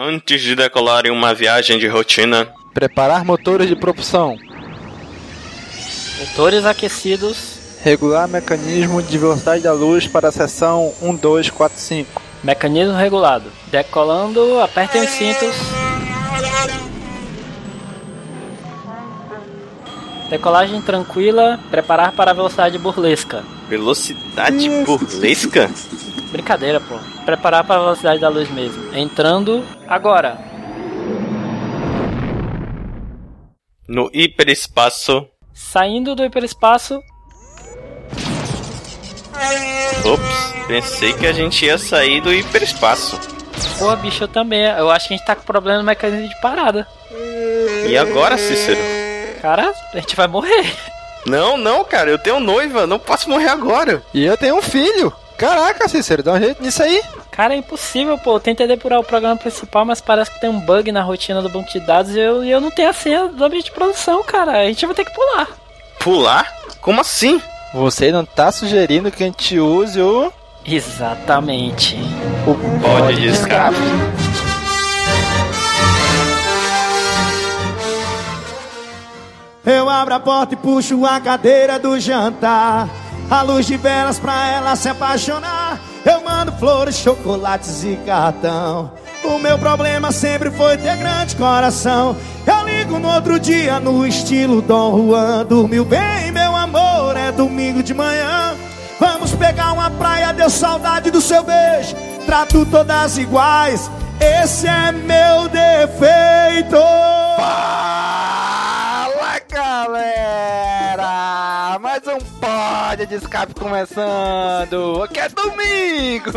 Antes de decolar em uma viagem de rotina, preparar motores de propulsão, motores aquecidos, regular mecanismo de velocidade da luz para a seção 1245. Mecanismo regulado. Decolando, apertem os cintos. Decolagem tranquila, preparar para a velocidade burlesca. Velocidade burlesca? Brincadeira, pô. Preparar para a velocidade da luz mesmo. Entrando agora. No hiperespaço. Saindo do hiperespaço. Ops, pensei que a gente ia sair do hiperespaço. Porra, bicho, eu também. Eu acho que a gente tá com problema no mecanismo de parada. E agora, Cícero? Cara, a gente vai morrer. Não, cara, eu tenho noiva, não posso morrer agora. E eu tenho um filho. Caraca, Cícero, dá um jeito nisso aí. Cara, é impossível, pô. Eu tentei depurar o programa principal, mas parece que tem um bug na rotina do banco de dados e eu não tenho a senha do ambiente de produção, cara. A gente vai ter que pular. Pular? Como assim? Você não tá sugerindo que a gente use o... Exatamente. O bode de escape. Eu abro a porta e puxo a cadeira do jantar. A luz de velas pra ela se apaixonar. Eu mando flores, chocolates e cartão. O meu problema sempre foi ter grande coração. Eu ligo no outro dia no estilo Dom Juan. Dormiu bem, meu amor, é domingo de manhã. Vamos pegar uma praia, deu saudade do seu beijo. Trato todas iguais, esse é meu defeito. Fala, galera! Mais um Bode de Escape começando. Aqui é domingo.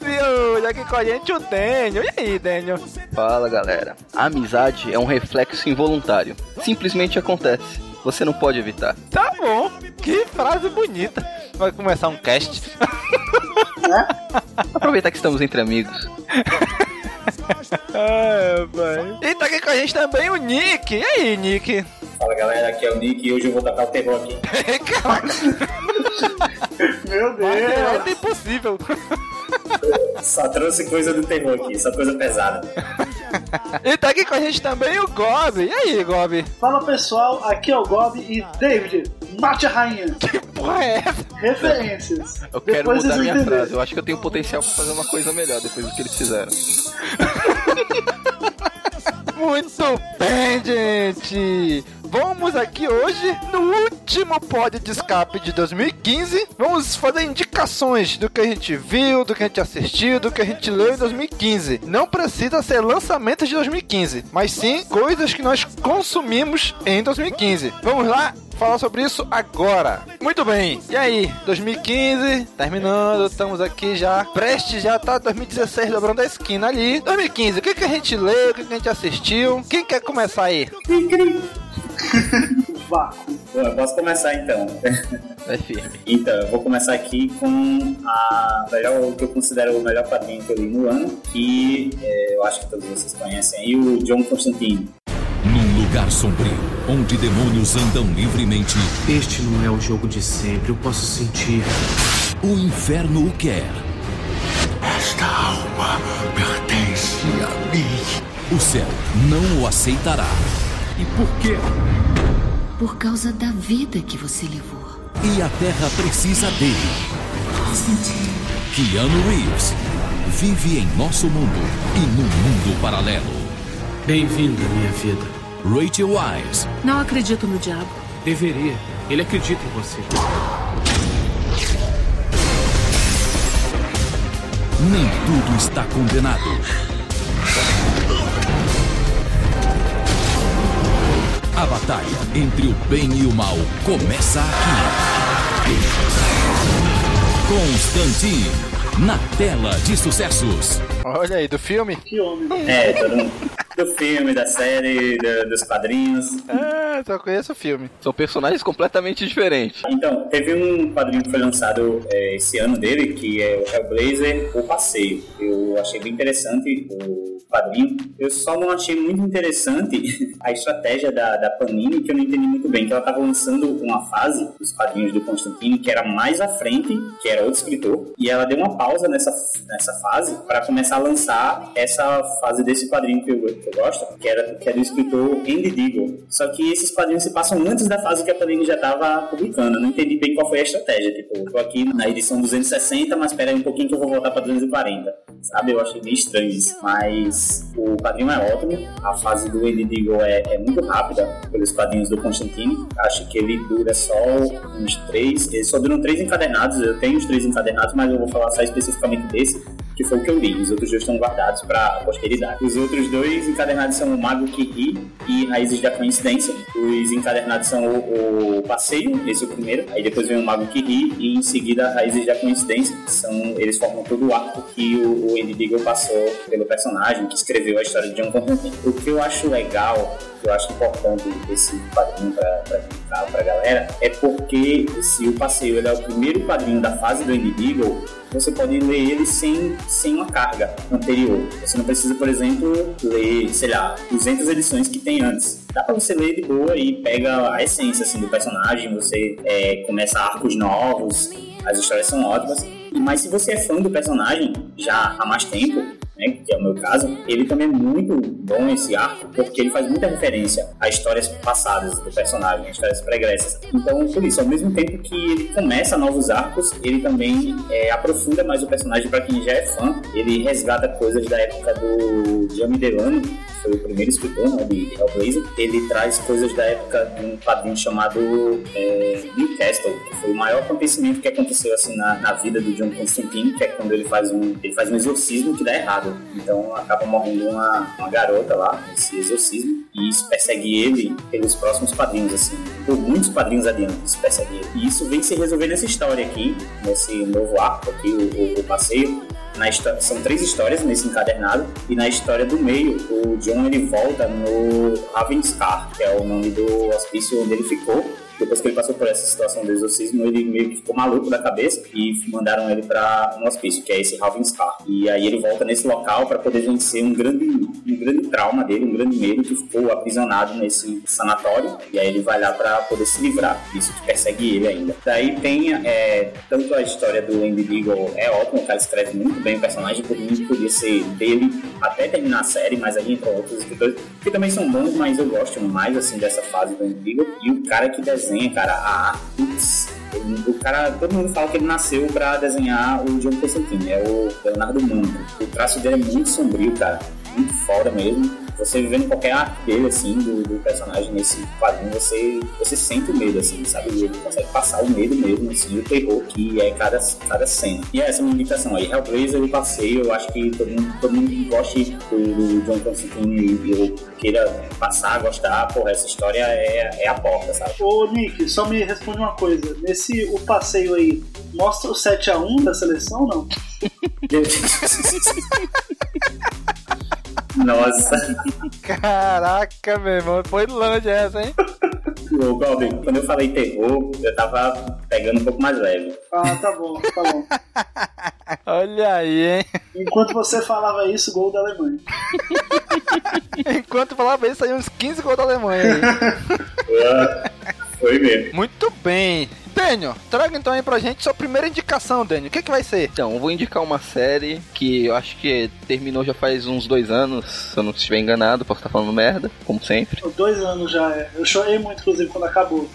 E hoje aqui com a gente o Daniel. E aí, Daniel? Fala, galera. A amizade é um reflexo involuntário. Simplesmente acontece. Você não pode evitar. Tá bom. Que frase bonita. Vai começar um cast. Aproveitar que estamos entre amigos. E tá aqui com a gente também o Nick. E aí, Nick? Fala, galera, aqui é o Nick e hoje eu vou tacar o terror aqui. Caraca. Meu Deus, é impossível. Só trouxe coisa do terror aqui, só coisa pesada. E tá aqui com a gente também o Gob. E aí, Gob? Fala, pessoal, aqui é o Gob e David, mate a rainha. Que porra é essa? Referências. Eu quero depois mudar minha frase. Eu acho que eu tenho potencial pra fazer uma coisa melhor depois do que eles fizeram. Muito bem, gente. Vamos aqui hoje, no último Pod de Escape de 2015, vamos fazer indicações do que a gente viu, do que a gente assistiu, do que a gente leu em 2015. Não precisa ser lançamentos de 2015, mas sim coisas que nós consumimos em 2015. Vamos lá falar sobre isso agora. Muito bem, e aí, 2015, terminando, estamos aqui já, prestes já tá 2016 dobrando a esquina ali. 2015, o que a gente leu, o que a gente assistiu? Quem quer começar aí? Eu posso começar então. Então, eu vou começar aqui com o que eu considero o melhor quadrinho que eu li no ano, que eu acho que todos vocês conhecem aí, o John Constantine. Num lugar sombrio, onde demônios andam livremente. Este não é o jogo de sempre, eu posso sentir. O inferno o quer. Esta alma pertence a mim. O céu não o aceitará. E por quê? Por causa da vida que você levou. E a Terra precisa dele. Constantine. Keanu Reeves vive em nosso mundo e num mundo paralelo. Bem-vindo à minha vida. Rachel Wise. Não acredito no diabo. Deveria. Ele acredita em você. Nem tudo está condenado. A batalha entre o bem e o mal começa aqui. Constantine, na tela de sucessos. Olha aí, do filme. Que homem. É, todo mundo. do filme, da série, dos quadrinhos. Ah, só conheço o filme. São personagens completamente diferentes. Então, teve um quadrinho que foi lançado esse ano dele, que é o Hellblazer, O Passeio. Eu achei bem interessante o quadrinho. Eu só não achei muito interessante a estratégia da Panini, que eu não entendi muito bem, que ela estava lançando uma fase dos quadrinhos do Constantine, que era mais à frente, que era outro escritor, e ela deu uma pausa nessa fase para começar a lançar essa fase desse quadrinho que eu gosto, que é do escritor Andy Diggle. Só que esses quadrinhos se passam antes da fase que a Panini já estava publicando. Eu não entendi bem qual foi a estratégia. Tipo, eu tô aqui na edição 260, mas espera aí um pouquinho que eu vou voltar para 240. Sabe? Eu achei meio estranho isso. Mas o quadrinho é ótimo. A fase do Andy Diggle é muito rápida pelos quadrinhos do Constantine. Acho que ele dura só uns 3. Eles só duram 3 encadernados. Eu tenho os 3 encadernados, mas eu vou falar só especificamente desse, que foi o que eu li. Os outros 2 estão guardados para a posteridade. Os outros 2 encadernados são O Mago que Ri e Raízes da Coincidência. Os encadernados são o Passeio, esse é o primeiro. Aí depois vem O Mago que Ri e em seguida Raízes da Coincidência. Eles formam todo o arco que o Andy Diggle passou pelo personagem, que escreveu a história de John Constantine. O que eu acho legal, que eu acho importante desse quadrinho para a galera, é porque se o Passeio ele é o primeiro quadrinho da fase do Andy Diggle, você pode ler ele sem uma carga anterior. Você não precisa, por exemplo, ler, sei lá, 200 edições que tem antes. Dá pra você ler de boa e pega a essência assim, do personagem, você começa arcos novos, as histórias são ótimas. Mas se você é fã do personagem já há mais tempo, né, que é o meu caso, ele também é muito bom esse arco, porque ele faz muita referência a histórias passadas do personagem, a histórias pregressas. Então, por isso, ao mesmo tempo que ele começa novos arcos, ele também aprofunda mais o personagem para quem já é fã. Ele resgata coisas da época do Jamie Delano, que foi o primeiro escritor, né, de Hellblazer. Ele traz coisas da época de um quadrinho chamado Newcastle, que foi o maior acontecimento que aconteceu assim, na vida do John Constantine, que é quando ele faz um exorcismo que dá errado. Então acaba morrendo uma garota lá nesse exorcismo, e isso persegue ele pelos próximos quadrinhos, assim, por muitos quadrinhos adiante, isso persegue ele. E isso vem se resolver nessa história aqui, nesse novo arco aqui, o Passeio. São 3 histórias nesse encadernado, e na história do meio o John ele volta no Ravenscar, que é o nome do hospício onde ele ficou. Depois que ele passou por essa situação do exorcismo, ele meio que ficou maluco da cabeça e mandaram ele para um hospício, que é esse Ravenscar. E aí ele volta nesse local para poder vencer um grande trauma dele, um grande medo, que ficou aprisionado nesse sanatório. E aí ele vai lá para poder se livrar disso que persegue ele ainda. Daí tem tanto a história do Andy Diggle, é ótimo, o cara escreve muito bem o personagem, por mim podia ser dele até terminar a série, mas aí entrou outros escritores que também são bons, mas eu gosto mais assim dessa fase do Andy Diggle. E o cara que desenha, cara, o cara, todo mundo fala que ele nasceu pra desenhar o John Constantine, é o Leonardo Mundo. O traço dele é muito sombrio, cara, muito foda mesmo. Você vivendo qualquer arte dele, assim, do personagem nesse quadrinho, você sente o medo, assim, sabe? Ele consegue passar o medo mesmo, assim, o terror que é cada cena. E essa é uma indicação aí. Hellblazer e Passeio, eu acho que todo mundo que goste do John Constantine e queira passar a gostar, porra, essa história é a porta, sabe? Ô, Nick, só me responde uma coisa. Nesse o Passeio aí, mostra o 7-1 da seleção ou não? Nossa. Caraca, meu irmão. Foi longe essa, hein? Ô, Galvin, quando eu falei terror, eu tava pegando um pouco mais leve. Ah, tá bom, tá bom. Olha aí, hein? Enquanto você falava isso, gol da Alemanha. Enquanto falava isso, saiu uns 15 gols da Alemanha. Foi mesmo. Muito bem. Daniel, traga então aí pra gente sua primeira indicação, Daniel. O que vai ser? Então, eu vou indicar uma série que eu acho que terminou já faz uns 2 anos, se eu não estiver enganado, posso estar falando merda, como sempre. 2 anos já, é. Eu chorei muito, inclusive, quando acabou.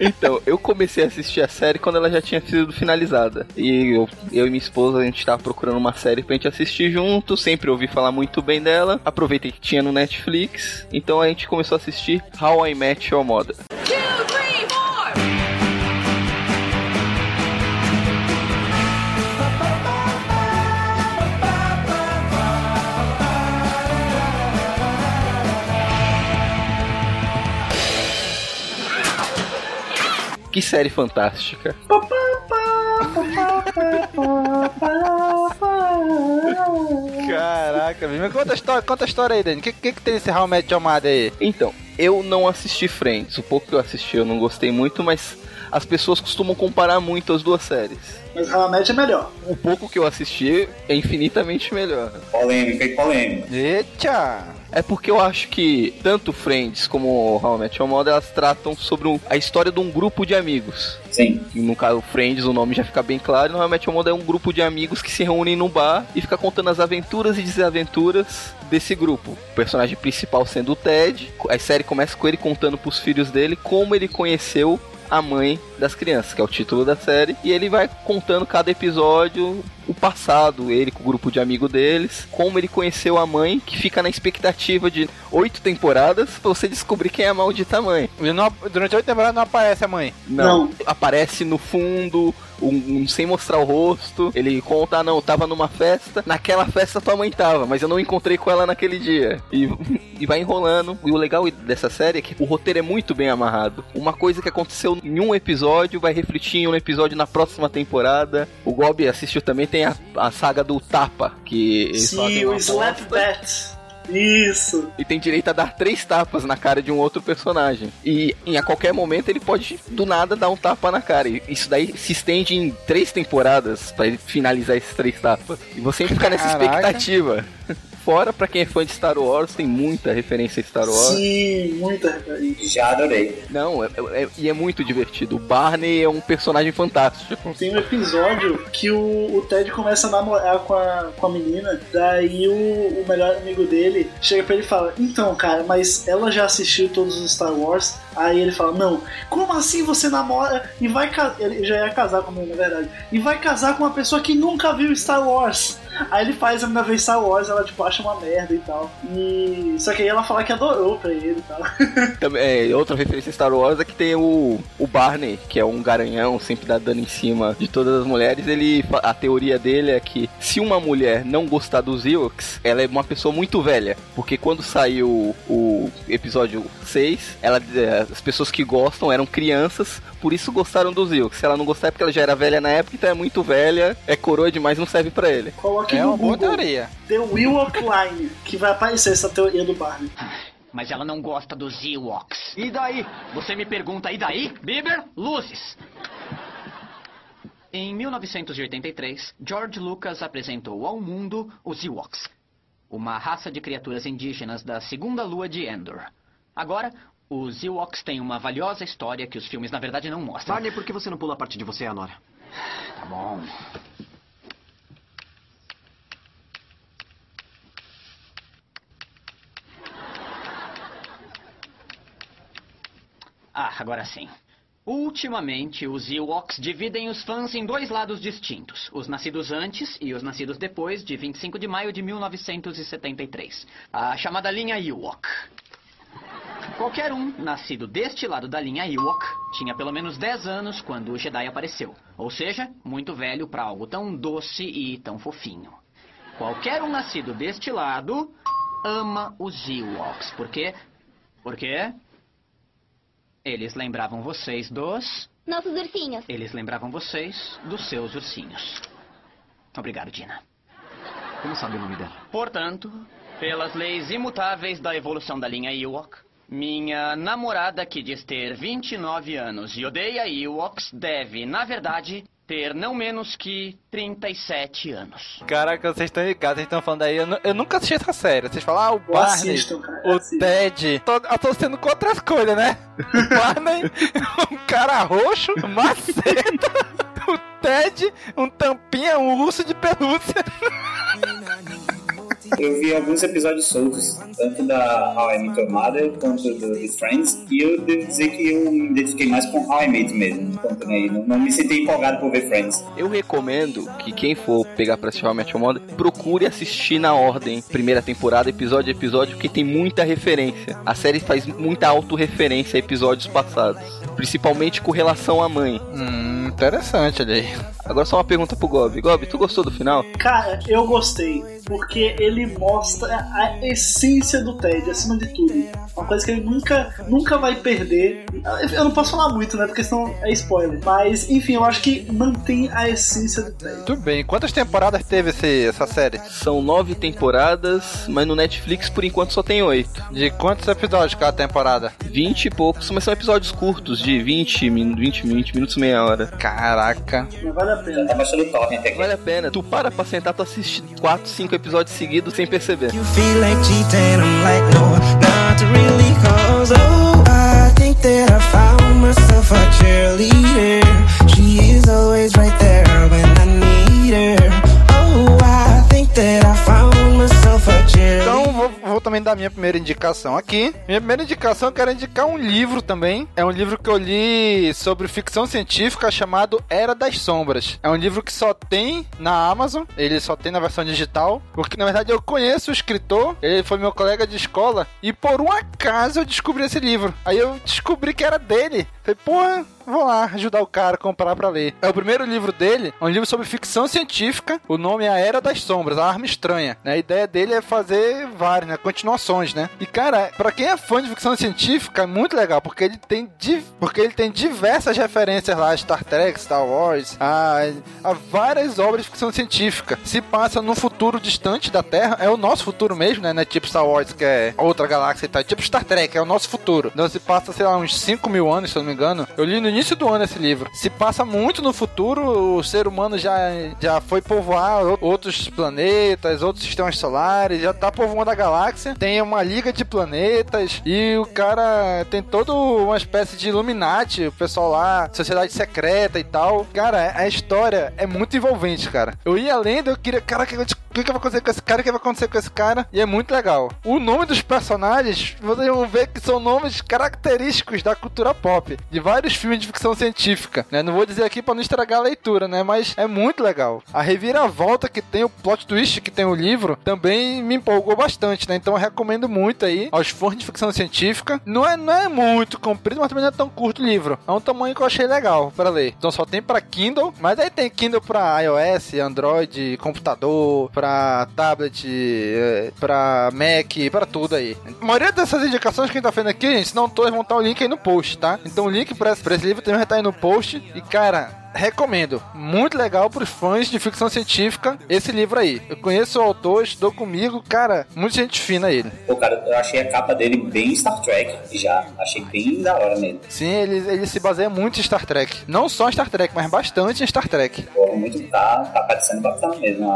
Então, eu comecei a assistir a série quando ela já tinha sido finalizada. E eu e minha esposa, a gente tava procurando uma série pra gente assistir junto, sempre ouvi falar muito bem dela. Aproveitei que tinha no Netflix, então a gente começou a assistir How I Met Your Mother. Que série fantástica. Caraca. Caraca, mas conta a história aí, Dani. O que tem esse How I Met Your Mother aí? Então, eu não assisti Friends. O pouco que eu assisti eu não gostei muito, mas as pessoas costumam comparar muito as duas séries. Mas How I Met é melhor. O pouco que eu assisti é infinitamente melhor. Polêmica e polêmica. Eita! É porque eu acho que tanto Friends como How I Met Your Mother, elas tratam sobre a história de um grupo de amigos. Sim. No caso, Friends, o nome já fica bem claro. E no How I Met Your Mother é um grupo de amigos que se reúnem num bar e fica contando as aventuras e desaventuras desse grupo. O personagem principal sendo o Ted. A série começa com ele contando pros filhos dele como ele conheceu a mãe das crianças, que é o título da série, e ele vai contando cada episódio o passado, ele com o grupo de amigo deles, como ele conheceu a mãe, que fica na expectativa de 8 temporadas pra você descobrir quem é a maldita mãe. Não, durante 8 temporadas não aparece a mãe? Não. Aparece no fundo, sem mostrar o rosto. Ele conta, não, eu tava numa festa, naquela festa tua mãe tava, mas eu não encontrei com ela naquele dia. E vai enrolando. E o legal dessa série é que o roteiro é muito bem amarrado. Uma coisa que aconteceu em um episódio vai refletir em um episódio na próxima temporada. O Gob assistiu também, tem a saga do Tapa, que eles fazem uma aposta. Isso. E tem direito a dar 3 tapas na cara de um outro personagem. E a qualquer momento ele pode, do nada, dar um tapa na cara. E isso daí se estende em 3 temporadas pra ele finalizar esses 3 tapas. E você sempre fica nessa expectativa. Fora, pra quem é fã de Star Wars, tem muita referência a Star Wars. Sim, muita referência. Já adorei. Não, e é muito divertido. O Barney é um personagem fantástico. Tem um episódio que o Ted começa a namorar com a menina, daí o melhor amigo dele chega pra ele e fala, então, cara, mas ela já assistiu todos os Star Wars? Aí ele fala, não, como assim você namora e vai casar? Ele já ia casar com a menina, na verdade. E vai casar com uma pessoa que nunca viu Star Wars. Aí ele faz a menina ver Star Wars, ela tipo acha uma merda e tal. E só que aí ela fala que adorou pra ele e tal. Também, outra referência a Star Wars é que tem o Barney, que é um garanhão, sempre dá dano em cima de todas as mulheres. A teoria dele é que se uma mulher não gostar dos Ewoks, ela é uma pessoa muito velha. Porque quando saiu o episódio 6, as pessoas que gostam eram crianças, por isso gostaram dos Ewoks. Se ela não gostar é porque ela já era velha na época, então é muito velha, é coroa demais, não serve pra ele. Coloque no Google, boa teoria. The Willow Klein, que vai aparecer essa teoria do Barney. Mas ela não gosta dos Ewoks. E daí? Você me pergunta, e daí? Bieber, luzes! Em 1983, George Lucas apresentou ao mundo os Ewoks, uma raça de criaturas indígenas da segunda lua de Endor. Agora, os Ewoks têm uma valiosa história que os filmes, na verdade, não mostram. Barney, por que você não pula a parte de você, Anora? Tá bom. Ah, agora sim. Ultimamente, os Ewoks dividem os fãs em 2 lados distintos. Os nascidos antes e os nascidos depois de 25 de maio de 1973. A chamada linha Ewok. Qualquer um nascido deste lado da linha Ewok tinha pelo menos 10 anos quando o Jedi apareceu. Ou seja, muito velho para algo tão doce e tão fofinho. Qualquer um nascido deste lado ama os Ewoks. Por quê? Porque eles lembravam vocês dos... nossos ursinhos. Eles lembravam vocês dos seus ursinhos. Obrigado, Dina. Como sabe o nome dela? Portanto, pelas leis imutáveis da evolução da linha Ewok, minha namorada, que diz ter 29 anos e odeia Ewoks, deve, na verdade, ter não menos que 37 anos. Caraca, vocês estão ligados, vocês estão falando aí. Eu nunca assisti essa série. Vocês falam, o Barney, o Ted. Eu tô sendo contra as coisas, né? O Barney, um cara roxo, maceta. O Ted, um tampinha, um urso de pelúcia. Eu vi alguns episódios soltos, tanto da How I Met Your Mother quanto do Friends, e eu devo dizer que eu me identifiquei mais com How I Met mesmo, tanto, né? Não me senti empolgado por ver Friends. Eu recomendo que quem for pegar pra assistir How I Met Your Mother, procure assistir na ordem, primeira temporada, episódio a episódio, porque tem muita referência. A série faz muita autorreferência a episódios passados, principalmente com relação à mãe. Interessante, olha aí. Agora só uma pergunta pro Gob. Gob, tu gostou do final? Cara, eu gostei, porque ele mostra a essência do Ted, acima de tudo. Uma coisa que ele nunca vai perder. Eu não posso falar muito, né? Porque senão é spoiler. Mas, enfim, eu acho que mantém a essência do Ted. Tudo bem. Quantas temporadas teve essa série? São 9 temporadas, mas no Netflix, por enquanto, só tem 8. De quantos episódios cada temporada? 20 e poucos, mas são episódios curtos, de 20 minutos, meia hora. Caraca. Não vale a pena. Tá baixando o top, né? Vale a pena. Tu pra sentar, tu assiste 4, 5 episódios seguidos sem perceber. You feel like cheating, I'm like, no, not really, cause oh, I think that I found myself a cheerleader. She is always right there when I need her. Oh, I think that I found myself a cheerleader. Então, vou também dar minha primeira indicação aqui. Minha primeira indicação, eu quero indicar um livro também. É um livro que eu li sobre ficção científica chamado Era das Sombras. É um livro que só tem na Amazon, ele só tem na versão digital, porque na verdade eu conheço o escritor, ele foi meu colega de escola, e por um acaso eu descobri esse livro. Aí eu descobri que era dele. Falei, porra, vou lá ajudar o cara a comprar pra ler. É o primeiro livro dele, é um livro sobre ficção científica, o nome é A Era das Sombras, A Arma Estranha. A ideia dele é fazer várias, né, continuações, né? E, cara, pra quem é fã de ficção científica, é muito legal, porque ele tem diversas referências lá, Star Trek, Star Wars, a várias obras de ficção científica. Se passa num futuro distante da Terra, é o nosso futuro mesmo, né? Não é tipo Star Wars, que é outra galáxia e tal, é tipo Star Trek, é o nosso futuro. Então se passa, sei lá, uns 5.000 anos, se eu não me engano. Eu li no início do ano esse livro. Se passa muito no futuro, o ser humano já foi povoar outros planetas, outros sistemas solares, já tá povoando a galáxia, tem uma liga de planetas, e o cara tem toda uma espécie de Illuminati, o pessoal lá, sociedade secreta e tal. Cara, a história é muito envolvente, cara. Eu ia lendo, eu queria, cara, o que vai acontecer com esse cara, o que vai acontecer com esse cara, e é muito legal. O nome dos personagens, vocês vão ver que são nomes característicos da cultura pop, de vários filmes de ficção científica, né? Não vou dizer aqui pra não estragar a leitura, né? Mas é muito legal. A reviravolta que tem, o plot twist que tem o livro, também me empolgou bastante. Né? Então eu recomendo muito aí aos fãs de ficção científica. Não é muito comprido, mas também não é tão curto o livro. É um tamanho que eu achei legal pra ler. Então só tem pra Kindle, mas aí tem Kindle pra iOS, Android, computador, pra tablet, pra Mac, pra tudo aí. A maioria dessas indicações que a gente tá fazendo aqui, gente, se não todas, vão estar o link aí no post, tá? Então o link pra esse livro também vai estar aí no post. E cara, recomendo, muito legal pros fãs de ficção científica, esse livro aí. Eu conheço o autor, estudou comigo, cara, muita gente fina ele. Pô, cara, eu achei a capa dele bem Star Trek, já, achei bem da hora mesmo. Sim, ele se baseia muito em Star Trek, não só em Star Trek, mas bastante em Star Trek. Pô, muito, tá parecendo bacana mesmo,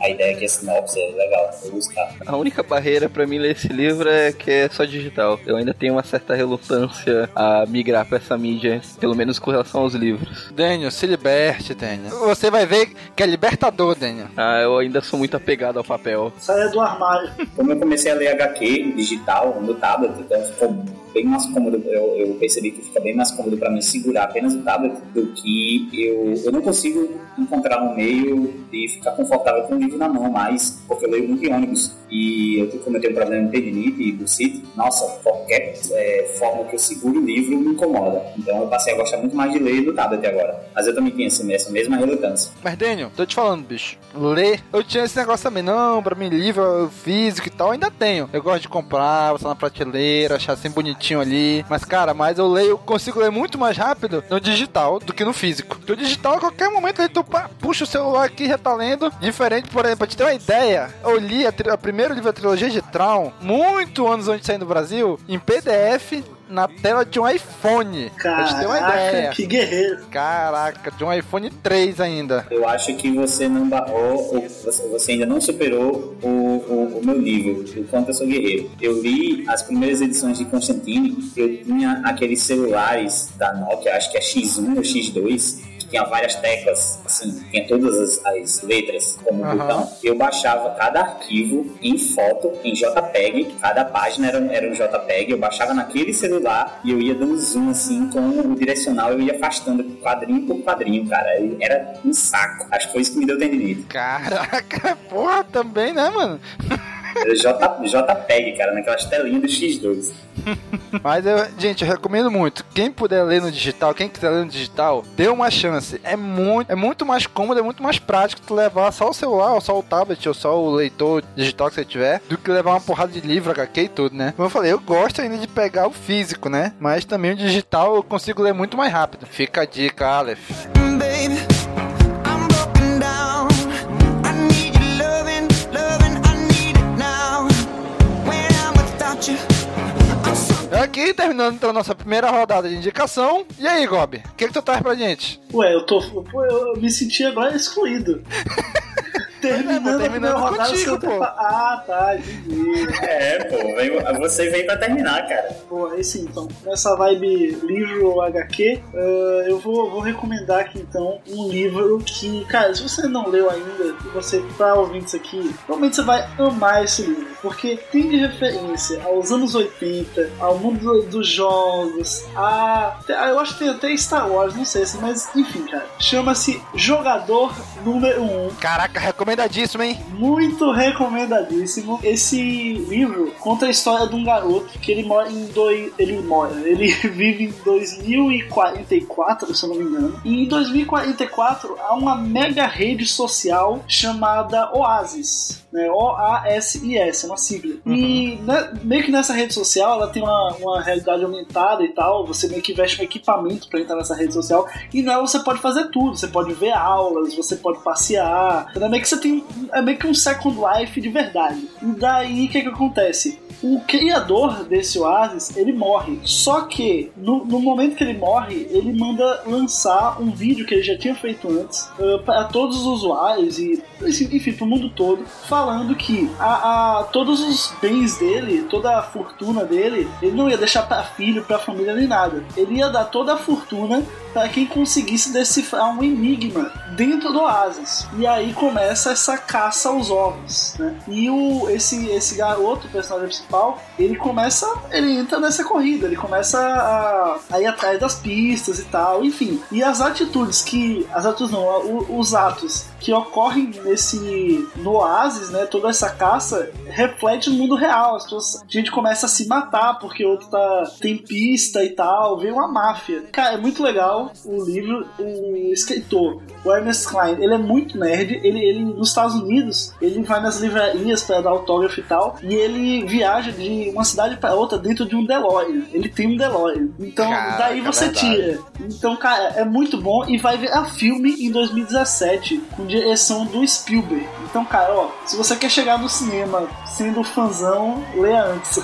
a ideia que esse novo é legal, eu vou buscar. A única barreira pra mim ler esse livro é que é só digital, eu ainda tenho uma certa relutância a migrar pra essa mídia, pelo menos com relação aos livros. Daniel, se liberte, Daniel. Você vai ver que é libertador, Daniel. Ah, eu ainda sou muito apegado ao papel. Saia do armário. Como eu comecei a ler HQ digital no tablet, então ficou bem mais cômodo. Eu percebi que fica bem mais cômodo pra mim segurar apenas o tablet do que eu não consigo encontrar um meio de ficar confortável com o livro na mão mais, porque eu leio muito em ônibus. E eu tenho um problema de tendinite e bursite. Nossa, qualquer forma que eu segure o livro me incomoda. Então eu passei a gostar muito mais de ler do tablet até agora. Mas eu também tinha essa mesma relutância. Mas, Daniel, tô te falando, bicho. Ler. Eu tinha esse negócio também. Não, pra mim, livro físico e tal, ainda tenho. Eu gosto de comprar, botar na prateleira, achar assim bonitinho ali. Mas, cara, eu consigo ler muito mais rápido no digital do que no físico. Porque o digital, a qualquer momento, aí tu puxa o celular aqui e já tá lendo. Diferente, por exemplo, pra te ter uma ideia, eu li a primeira livro da trilogia de Traum, muito anos antes de sair do Brasil, em PDF na tela de um iPhone. Caraca, pra te ter uma ideia. Que guerreiro. Caraca, de um iPhone 3 ainda. Eu acho que você não barrou, você ainda não superou o meu livro, o Quanto Eu Sou Guerreiro. Eu li as primeiras edições de Constantine, eu tinha aqueles celulares da Nokia, acho que é X1 ou X2, tinha várias teclas, assim, tinha todas as letras como botão. Eu baixava cada arquivo em foto, em JPEG, cada página era um JPEG, eu baixava naquele celular e eu ia dando zoom, assim, com o direcional, eu ia afastando quadrinho por quadrinho, cara. Era um saco. Acho que foi isso que me deu tendinite. Caraca, porra, também, né, mano? JPEG, cara, naquelas telinhas do X12. Mas, gente, eu recomendo muito. Quem puder ler no digital, quem quiser ler no digital, dê uma chance. É muito mais cômodo, é muito mais prático tu levar só o celular, ou só o tablet, ou só o leitor digital que você tiver, do que levar uma porrada de livro, HQ e tudo, né? Como eu falei, eu gosto ainda de pegar o físico, né? Mas também o digital eu consigo ler muito mais rápido. Fica a dica, Aleph. Baby. Aqui, terminando então a nossa primeira rodada de indicação. E aí, Gob, o que tu traz pra gente? Ué, eu me senti agora excluído. Terminando a rodada contigo, pô. Ah, tá, entendi. É, pô, você veio pra terminar, cara. Pô, aí sim, então, nessa vibe livro ou HQ, eu vou recomendar aqui, então, um livro que, cara, se você não leu ainda, você tá ouvindo isso aqui, provavelmente você vai amar esse livro, porque tem de referência aos anos 80, ao mundo dos jogos, eu acho que tem até Star Wars, não sei se, mas, enfim, cara, chama-se Jogador Número 1. Caraca, recomendadíssimo, hein? Muito recomendadíssimo. Esse livro conta a história de um garoto que ele vive em 2044, se eu não me engano. E em 2044 há uma mega rede social chamada Oasis, né? O-A-S-I-S, é uma sigla. Uhum. E meio que nessa rede social ela tem uma realidade aumentada e tal. Você meio que veste um equipamento pra entrar nessa rede social. E nela você pode fazer tudo. Você pode ver aulas, você pode passear. É meio que você tem um Second Life de verdade. E daí o que acontece? O criador desse Oasis, ele morre. Só que, no momento que ele morre, ele manda lançar um vídeo que ele já tinha feito antes para todos os usuários e, enfim, para o mundo todo, falando que todos os bens dele, toda a fortuna dele, ele não ia deixar para filho, para família, nem nada. Ele ia dar toda a fortuna para quem conseguisse decifrar um enigma dentro do Oasis. E aí começa essa caça aos ovos, né? E esse garoto, o personagem principal, ele entra nessa corrida, ele começa a ir atrás das pistas e tal, enfim. E os atos que ocorrem no Oasis, né, toda essa caça reflete no mundo real. A gente começa a se matar porque outro tem pista e tal, vem uma máfia. Cara, é muito legal o livro. O escritor, o Ernest Cline, ele é muito nerd, ele nos Estados Unidos, ele vai nas livrarias para dar autógrafo e tal, e ele viaja de uma cidade para outra dentro de um DeLorean. Ele tem um DeLorean. Então, caraca, daí você tira. Então, cara, é muito bom e vai virar filme em 2017 com direção do Spielberg. Então, cara, ó, se você quer chegar no cinema sendo fãzão, leia antes.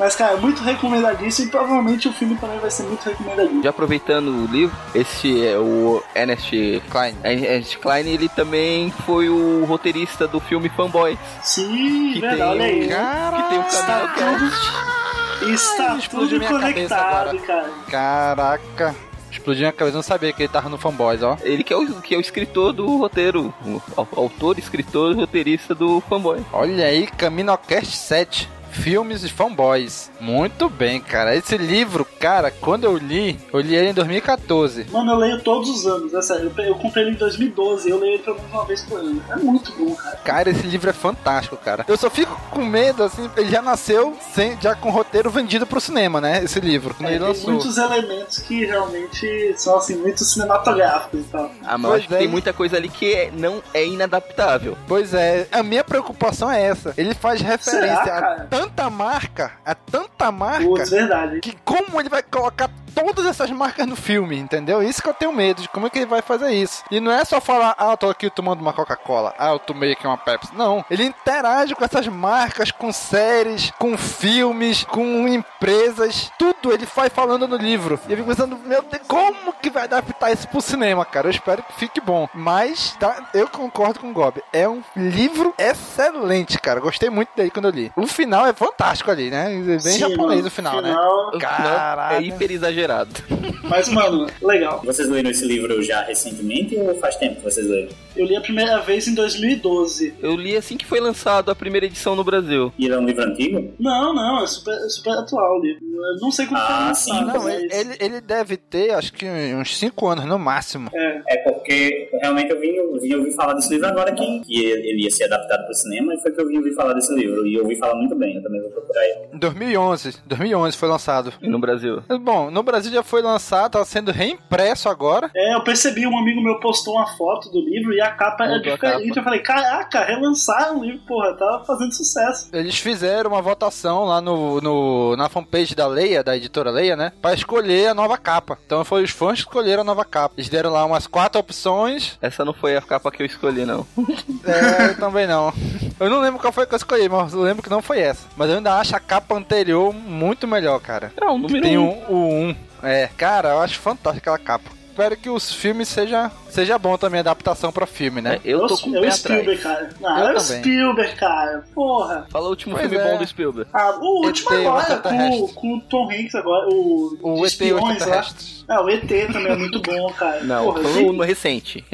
Mas, cara, muito recomendadíssimo e provavelmente o filme também vai ser muito recomendadíssimo. Já aproveitando o livro, esse é o Ernest Cline. Ernest Cline, ele também foi o roteirista do filme Fanboys. Sim, que verdade, olha aí. Cara, que tem um canal que... Está tudo conectado, cara. Caraca. Explodiu a cabeça, não sabia que ele tava no Fanboys, ó. Ele que é o escritor do roteiro, o autor, escritor e roteirista do Fanboys. Olha aí, CaminoCast 7. Filmes de Fanboys. Muito bem, cara. Esse livro, cara, quando eu li ele em 2014. Mano, eu leio todos os anos, é sério. Eu comprei ele em 2012, eu leio ele pelo menos uma vez por ano. É muito bom, cara. Cara, esse livro é fantástico, cara. Eu só fico com medo, assim, ele já nasceu já com roteiro vendido pro cinema, né? Esse livro, quando ele lançou. Tem muitos elementos que realmente são, assim, muito cinematográficos e tal. Ah, mas acho que tem muita coisa ali que não é inadaptável. Pois é. A minha preocupação é essa. Ele faz referência a tanta marca, Putz, verdade. Que como ele vai colocar todas essas marcas no filme, entendeu? Isso que eu tenho medo, de como é que ele vai fazer isso. E não é só falar, eu tô aqui tomando uma Coca-Cola, eu tomei aqui uma Pepsi. Não, ele interage com essas marcas, com séries, com filmes, com empresas, tudo ele vai falando no livro. E eu fico pensando, meu Deus, como que vai adaptar isso pro cinema, cara? Eu espero que fique bom. Mas, tá, eu concordo com o Gob, é um livro excelente, cara. Gostei muito dele quando eu li. O final é fantástico ali, né? Bem sim, japonês o final, né? Caraca. É hiper exagerado. Mas, mano, legal. Vocês leram esse livro já recentemente ou faz tempo que vocês leram? Eu li a primeira vez em 2012. Eu li assim que foi lançado a primeira edição no Brasil. E ele é um livro antigo? Não. É super atual o livro. Eu não sei como foi lançado. Ele deve ter, acho que uns 5 anos no máximo. É. É, porque realmente eu vim falar desse livro agora que ele ia ser adaptado para o cinema, e foi que eu vim ouvir falar desse livro, e eu ouvi falar muito bem, eu também vou procurar ele. 2011 foi lançado. E no Brasil? Bom, no Brasil já foi lançado, tá sendo reimpresso agora. É, eu percebi, um amigo meu postou uma foto do livro e a capa era diferente, eu falei, caraca, relançaram o livro, porra, tava fazendo sucesso. Eles fizeram uma votação lá na fanpage da Leia, da editora Leia, né, pra escolher a nova capa. Então foi os fãs que escolheram a nova capa. Eles deram lá umas 4 opções. Essa não foi a capa que eu escolhi, não. É, eu também não. Eu não lembro qual foi que eu escolhi, mas eu lembro que não foi essa. Mas eu ainda acho a capa anterior muito melhor, cara. É, o número 1. Tem o 1. É, cara, eu acho fantástica aquela capa. Espero que os filmes seja bom também a adaptação pra filme, né? É, eu tô com o pé atrás. Cara. Não, é o Spielberg, cara. Porra. Fala o último filme bom do Spielberg. Ah, o último agora, com o Tom Hanks agora. O ET e os extraterrestres. Ah, o ET também é muito bom, cara. Não, porra, o recente.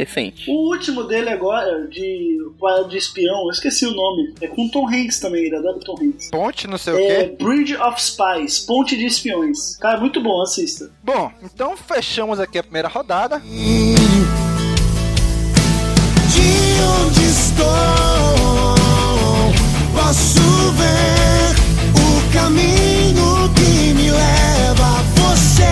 O último dele agora, de espião, eu esqueci o nome. É com o Tom Hanks também, ele adora o Tom Hanks. Ponte, não sei o quê. É Bridge of Spies, Ponte de Espiões. Cara, muito bom, assista. Bom, então fechamos aqui a primeira rodada. De onde estou, posso ver o caminho que me leva a você.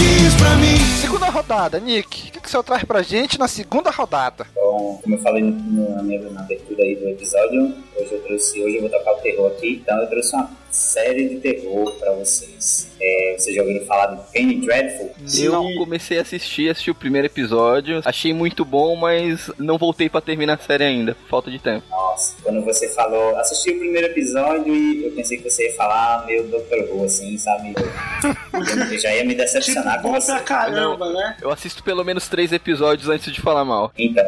Diz pra mim. Segunda rodada, Nick. O que o senhor traz pra gente na segunda rodada? Bom, como eu falei na abertura aí do episódio, hoje eu vou tocar o terror aqui, então eu trouxe uma série de terror pra vocês. Vocês já ouviram falar do Penny Dreadful? Eu comecei a assistir o primeiro episódio, achei muito bom, mas não voltei pra terminar a série ainda, por falta de tempo. Nossa, quando você falou, assisti o primeiro episódio e eu pensei que você ia falar meio Dr. Who, assim, sabe? Eu já ia me decepcionar com você. Caramba, né? Eu assisto pelo menos 3 episódios antes de falar mal. Então,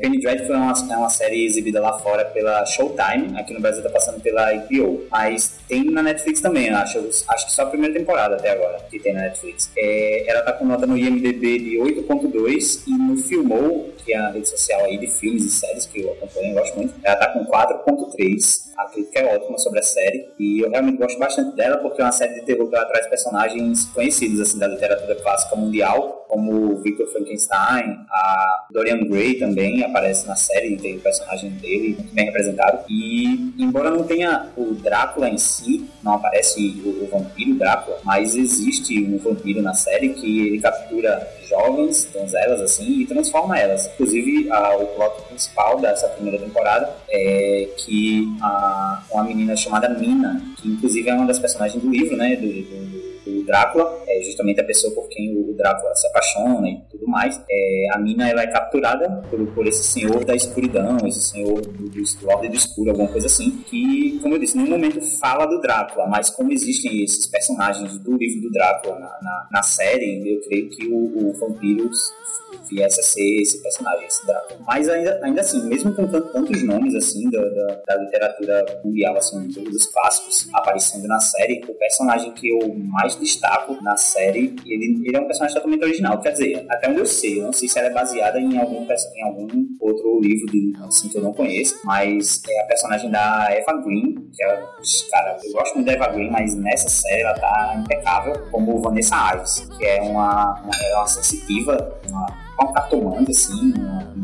Penny Dreadful é uma série exibida lá fora pela Showtime, aqui no Brasil tá passando pela HBO, mas tem na Netflix também, acho que só a primeira temporada até agora que tem na Netflix. Ela tá com nota no IMDB de 8.2 e no Filmou, que é a rede social aí de filmes e séries que eu acompanho, eu gosto muito, ela tá com 4.3. A crítica é ótima sobre a série e eu realmente gosto bastante dela porque é uma série de terror que ela traz personagens conhecidos assim da literatura clássica mundial, como Victor Frankenstein, a Dorian Gray também aparece na série, tem o personagem dele muito bem representado. E embora não tenha o Drácula em si, não aparece o vampiro Drácula, mas existe um vampiro na série que ele captura jovens, donzelas assim, e transforma elas. Inclusive, o plot principal dessa primeira temporada é que uma menina chamada Mina, que inclusive é uma das personagens do livro, né, do Drácula, é justamente a pessoa por quem o Drácula se apaixona e tudo mais. A Mina, ela é capturada por esse senhor da escuridão, esse senhor do Lorde do Escuro, alguma coisa assim, que, como eu disse, no momento fala do Drácula, mas como existem esses personagens do livro do Drácula na série, eu creio que o vampiro viesse a ser esse personagem, esse Drácula. Mas ainda assim, mesmo com tantos nomes assim da literatura mundial, assim, dos clássicos aparecendo na série, o personagem que eu mais destaco na série, ele é um personagem totalmente original, quer dizer, até onde eu não sei se ela é baseada em algum outro livro assim, que eu não conheço, mas é a personagem da Eva Green, que cara, eu gosto muito da Eva Green, mas nessa série ela tá impecável, como Vanessa Ives, que é uma sensitiva, uma cartomante, assim,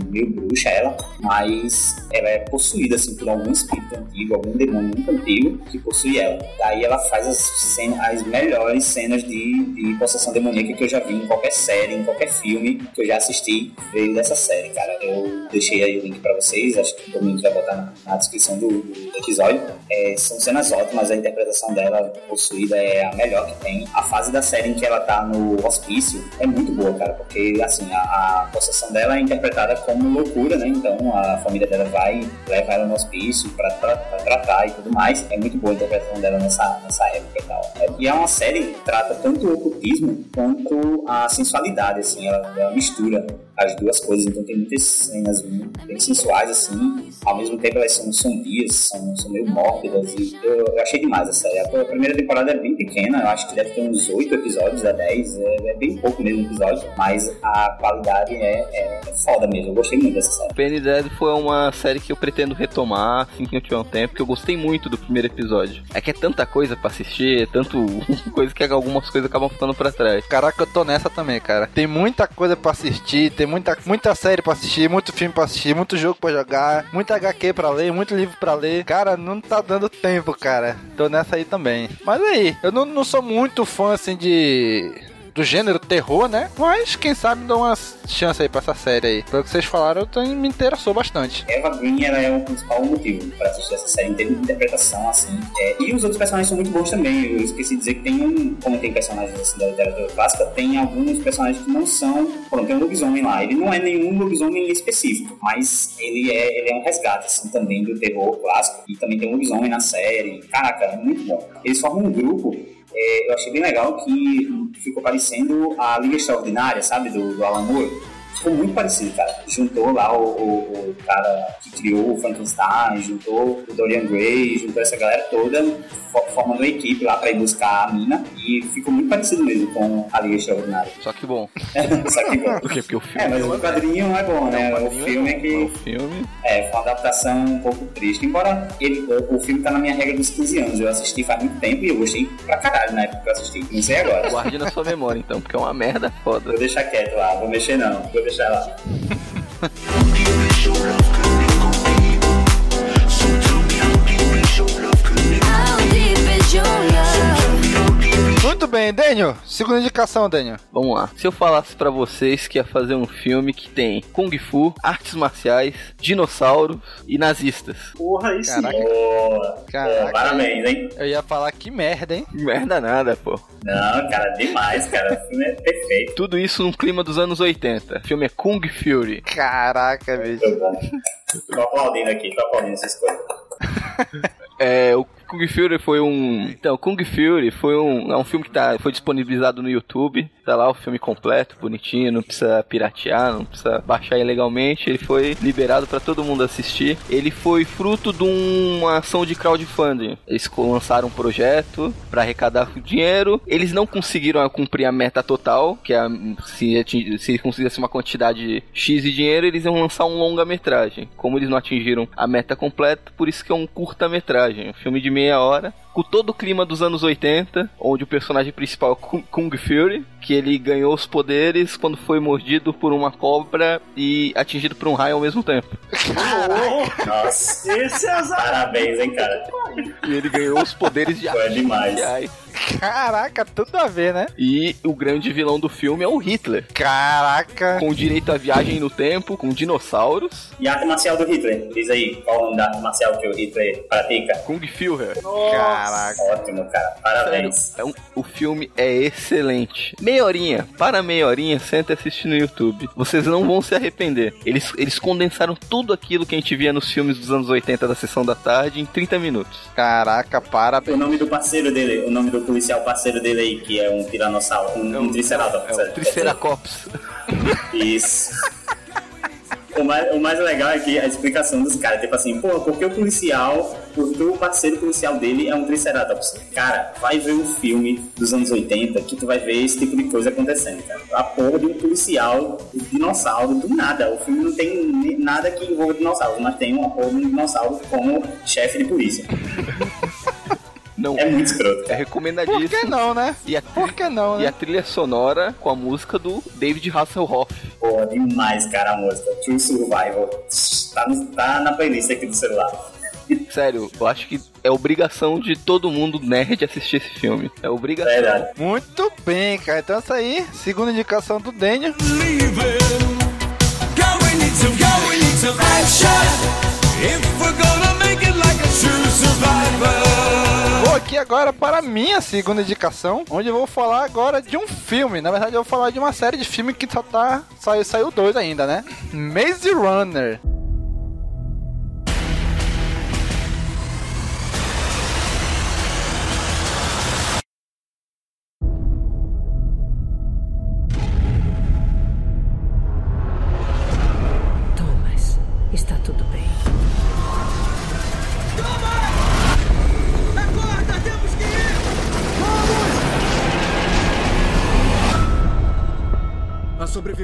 meio bruxa ela, mas ela é possuída, assim, por algum espírito antigo, algum demônio muito antigo que possui ela. Daí ela faz as melhores cenas de possessão demoníaca que eu já vi em qualquer série, em qualquer filme que eu já assisti, veio dessa série, cara. Eu deixei aí o link pra vocês, acho que todo mundo vai botar na descrição do episódio. São cenas ótimas, a interpretação dela possuída é a melhor que tem. A fase da série em que ela tá no hospício é muito boa, cara, porque, assim, a possessão dela é interpretada como loucura, né? Então a família dela vai levar ela no hospício pra tratar e tudo mais. É muito boa a interpretação dela nessa época e tal. E é uma série que trata tanto o ocultismo quanto a sensualidade, assim, ela mistura as duas coisas, então tem muitas cenas bem sensuais, assim, ao mesmo tempo elas são sombrias, são meio mórbidas, e eu achei demais a série. A primeira temporada é bem pequena, eu acho que deve ter uns 8 episódios a 10, é bem pouco mesmo episódio, mas a qualidade é foda mesmo, eu gostei muito dessa série. Penny Dreadful é uma série que eu pretendo retomar, assim que eu tiver um tempo, que eu gostei muito do primeiro episódio. É que é tanta coisa pra assistir, é tanto coisa que algumas coisas acabam ficando pra trás. Caraca, eu tô nessa também, cara. Tem muita coisa pra assistir, tem muita série pra assistir, muito filme pra assistir, muito jogo pra jogar, muita HQ pra ler, muito livro pra ler. Cara, não tá dando tempo, cara. Tô nessa aí também. Mas aí, eu não sou muito fã, assim, do gênero terror, né? Mas, quem sabe, dá uma chance aí pra essa série aí. Pelo que vocês falaram, me interessou bastante. Eva Green, ela é o principal motivo pra assistir essa série, em termos de interpretação, assim. E os outros personagens são muito bons também. Eu esqueci de dizer que tem como tem personagens assim, da literatura clássica, tem alguns personagens que não são... Pronto, tem um lobisomem lá. Ele não é nenhum lobisomem específico, mas ele é um resgate, assim, também do terror clássico. E também tem um lobisomem na série. Caraca, é muito bom. Eles formam um grupo... eu achei bem legal que ficou parecendo a Liga Extraordinária, sabe, do Alan Moore. Ficou muito parecido, cara. Juntou lá o cara que criou o Frankenstein, juntou o Dorian Gray, juntou essa galera toda, formando uma equipe lá pra ir buscar a Mina, e ficou muito parecido mesmo com a Liga Extraordinária. Só que bom. Só que bom. Por quê? Porque o filme... mas o quadrinho não é bom, né? O filme é que... O filme... foi uma adaptação um pouco triste, embora o filme tá na minha regra dos 15 anos. Eu assisti faz muito tempo e eu gostei pra caralho na época que eu assisti. Não sei agora. Guarde na sua memória, então, porque é uma merda foda. Vou deixar quieto lá, vou mexer não. Vou deixar lá. Muito bem, Daniel. Segunda indicação, Daniel. Vamos lá. Se eu falasse pra vocês que ia fazer um filme que tem Kung Fu, artes marciais, dinossauros e nazistas. Porra, isso. Caraca. Caraca. Parabéns, hein? Eu ia falar que merda, hein? Merda nada, pô. Não, cara, demais, cara. O filme é perfeito. Tudo isso num clima dos anos 80. O filme é Kung Fury. Caraca, bicho. Tô aplaudindo aqui, tô aplaudindo essas coisas. O Kung Fury foi um... Então, Kung Fury foi um filme que foi disponibilizado no YouTube. Tá lá o filme completo, bonitinho, não precisa piratear, não precisa baixar ilegalmente. Ele foi liberado pra todo mundo assistir. Ele foi fruto de uma ação de crowdfunding. Eles lançaram um projeto pra arrecadar dinheiro. Eles não conseguiram cumprir a meta total, que é se conseguisse uma quantidade X de dinheiro, eles iam lançar um longa-metragem. Como eles não atingiram a meta completa, por isso que é um curta-metragem. Um filme de meia hora, com todo o clima dos anos 80, onde o personagem principal é Kung Fury, que ele ganhou os poderes quando foi mordido por uma cobra e atingido por um raio ao mesmo tempo. Caraca! Nossa! Esse é azar. Parabéns, hein, cara? E ele ganhou os poderes de artes marciais. Caraca, tudo a ver, né? E o grande vilão do filme é o Hitler. Caraca! Com direito à viagem no tempo, com dinossauros. E a arte marcial do Hitler? Diz aí qual o nome da arte marcial que o Hitler pratica. Kung Führer. Caraca! Ótimo, cara. Parabéns. Sério, o filme é excelente. Meia horinha, senta e assiste no YouTube. Vocês não vão se arrepender. Eles condensaram tudo aquilo que a gente via nos filmes dos anos 80 da sessão da tarde em 30 minutos. Caraca, parabéns. O nome do parceiro dele, o nome do policial parceiro dele aí, que é um tiranossauro, um triceratops. É um triceratops. Isso. O mais legal é que a explicação dos caras, tipo assim, pô, porque o policial, porque o parceiro policial dele é um triceratops. Cara, vai ver um filme dos anos 80 que tu vai ver esse tipo de coisa acontecendo, cara. A porra de um policial, de dinossauro, do nada. O filme não tem nada que envolva dinossauro, mas tem uma porra de um dinossauro como chefe de polícia. Não, é muito escroto. É recomendadíssimo. Por que não, né? Por que não, né? E a trilha sonora com a música do David Hasselhoff. Pô, demais, cara, a música. True Survival. Tá na playlist aqui do celular. Sério, eu acho que é obrigação de todo mundo nerd assistir esse filme. É obrigação. Verdade. Muito bem, cara. Então essa aí, segunda indicação do Daniel. Vou aqui agora para a minha segunda indicação, onde eu vou falar agora de um filme. Na verdade, eu vou falar de uma série de filmes que saiu dois ainda, né? Maze Runner.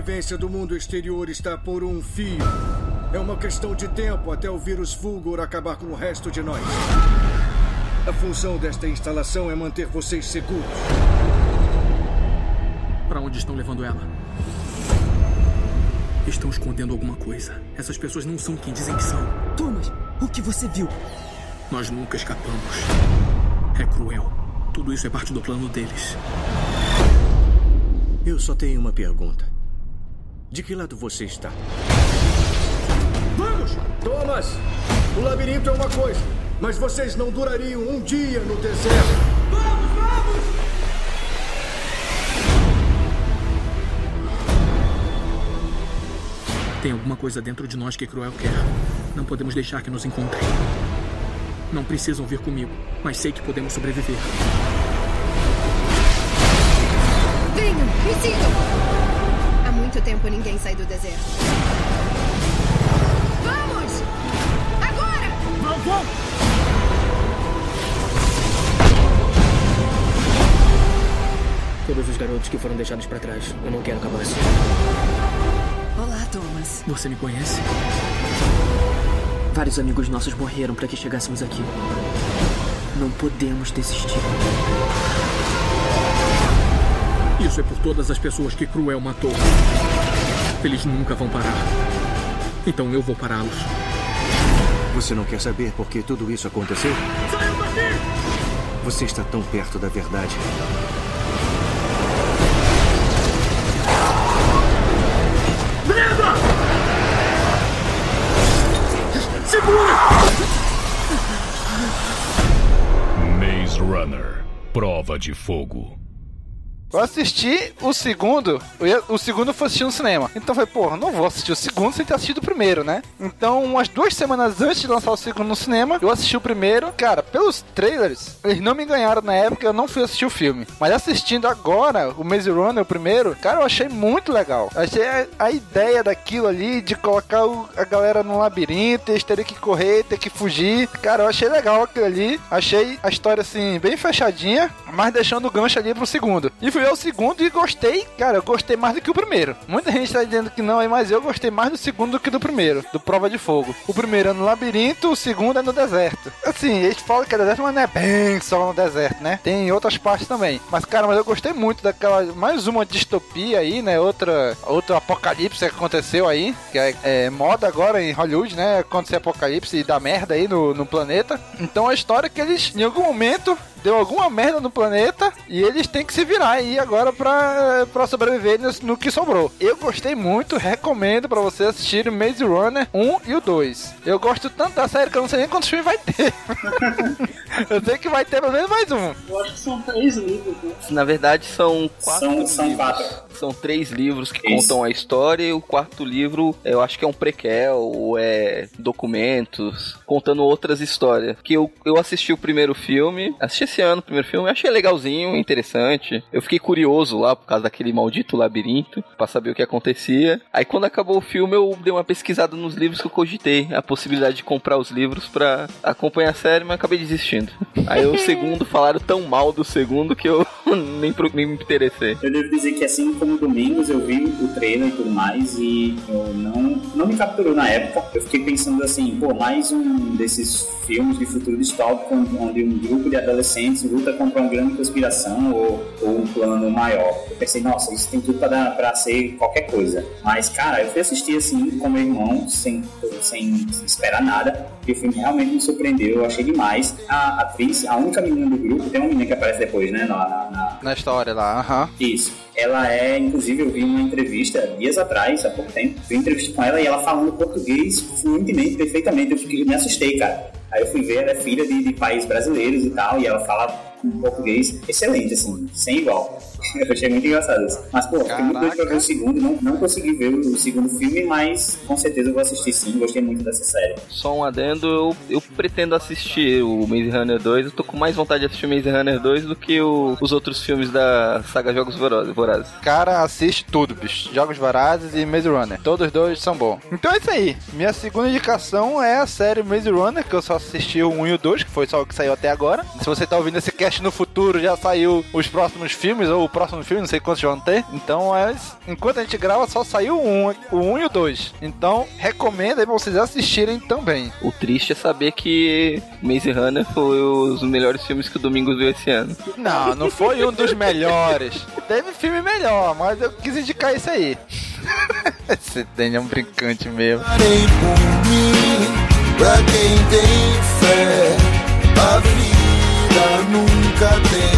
sobrevivência do mundo exterior está por um fio. É uma questão de tempo até o vírus Fulgor acabar com o resto de nós. A função desta instalação é manter vocês seguros. Para onde estão levando ela? Estão escondendo alguma coisa. Essas pessoas não são quem dizem que são. Thomas, o que você viu? Nós nunca escapamos. É cruel. Tudo isso é parte do plano deles. Eu só tenho uma pergunta. De que lado você está? Vamos! Thomas, o labirinto é uma coisa, mas vocês não durariam um dia no deserto. Vamos, vamos! Tem alguma coisa dentro de nós que Cruel quer. Não podemos deixar que nos encontrem. Não precisam vir comigo, mas sei que podemos sobreviver. Venham, me sigam! Há muito tempo ninguém sai do deserto. Vamos! Agora! Vamos, vamos! Todos os garotos que foram deixados pra trás. Eu não quero acabar assim. Olá, Thomas. Você me conhece? Vários amigos nossos morreram para que chegássemos aqui. Não podemos desistir. Isso é por todas as pessoas que Cruel matou. Eles nunca vão parar. Então eu vou pará-los. Você não quer saber por que tudo isso aconteceu? Saiam daqui! Você está tão perto da verdade. Maze Runner, prova de fogo. Eu assisti o segundo. O segundo eu fui assistir no cinema. Então foi, porra, não vou assistir o segundo sem ter assistido o primeiro, né? Então, umas 2 semanas antes de lançar o segundo no cinema, eu assisti o primeiro. Cara, pelos trailers, eles não me ganharam na época, eu não fui assistir o filme. Mas assistindo agora o Maze Runner, o primeiro, cara, eu achei muito legal. Achei a ideia daquilo ali, de colocar a galera num labirinto, eles terem que correr, ter que fugir. Cara, eu achei legal aquilo ali. Achei a história, assim, bem fechadinha, mas deixando o gancho ali pro segundo. E fui ao segundo e gostei, cara, eu gostei mais do que o primeiro. Muita gente tá dizendo que não, mas eu gostei mais do segundo do que do primeiro, do Prova de Fogo. O primeiro é no labirinto, o segundo é no deserto. Assim, eles falam que é deserto, mas não é bem só no deserto, né? Tem outras partes também. Mas, cara, mas eu gostei muito daquela, mais uma distopia aí, né? Outro apocalipse que aconteceu aí, que é moda agora em Hollywood, né? Acontecer apocalipse e dar merda aí no planeta. Então, a história é que eles, em algum momento, deu alguma merda no planeta e eles têm que se virar aí agora pra sobreviver no que sobrou. Eu gostei muito, recomendo pra você assistir o Maze Runner 1 e o 2. Eu gosto tanto da série que eu não sei nem quantos filmes vai ter. Eu sei que vai ter pelo menos mais um. Eu acho que são 3 livros. Né? Na verdade são 4 livros. São 3 livros que contam a história e o 4º livro eu acho que é um prequel, é documentos, contando outras histórias. Que eu assisti o primeiro filme, assisti esse ano o primeiro filme, achei legalzinho, interessante. Eu fiquei curioso lá por causa daquele maldito labirinto, pra saber o que acontecia. Aí quando acabou o filme eu dei uma pesquisada nos livros que eu cogitei, a possibilidade de comprar os livros pra acompanhar a série, mas acabei desistindo. Aí o segundo, falaram tão mal do segundo que eu nem me interessei. Eu devo dizer que assim como Domingos, eu vi o trailer e tudo mais e eu não me capturou na época. Eu fiquei pensando assim, pô, mais um desses filmes de futuro distópico onde um grupo de adolescentes luta contra uma grande conspiração ou um plano maior. Eu pensei, nossa, isso tem tudo pra ser qualquer coisa. Mas, cara, eu fui assistir assim com meu irmão, sem esperar nada, e o filme realmente me surpreendeu, eu achei demais. A atriz, a única menina do grupo, tem uma menina que aparece depois, né, na história lá, aham. Isso. Ela é, inclusive, eu vi uma entrevista dias atrás, há pouco tempo, vi uma entrevista com ela e ela falando português fluentemente, perfeitamente, eu me assustei, cara. Aí eu fui ver, ela é filha de pais brasileiros e tal, e ela fala um português excelente, assim, sem igual. Eu achei muito engraçado isso. Mas, pô, fiquei muito doido pra ver o segundo, não consegui ver o segundo filme, mas com certeza eu vou assistir sim, gostei muito dessa série. Só um adendo, eu pretendo assistir o Maze Runner 2, eu tô com mais vontade de assistir o Maze Runner 2 do que os outros filmes da saga Jogos Vorazes. Cara, assiste tudo, bicho. Jogos Vorazes e Maze Runner. Todos dois são bons. Então é isso aí. Minha segunda indicação é a série Maze Runner, que eu só assisti o 1 e o 2, que foi só o que saiu até agora. Se você tá ouvindo esse cast Mas no futuro já saiu os próximos filmes, ou o próximo filme, não sei quantos vão ter. Então, enquanto a gente grava, só saiu o 1 e o 2. Então, recomendo aí pra vocês assistirem também. O triste é saber que Maze Runner foi os melhores filmes que o Domingos viu esse ano. Não, não foi um dos melhores. Teve filme melhor, mas eu quis indicar isso aí. Esse Danny é um brincante mesmo. Pra quem tem fé, a vida nunca tem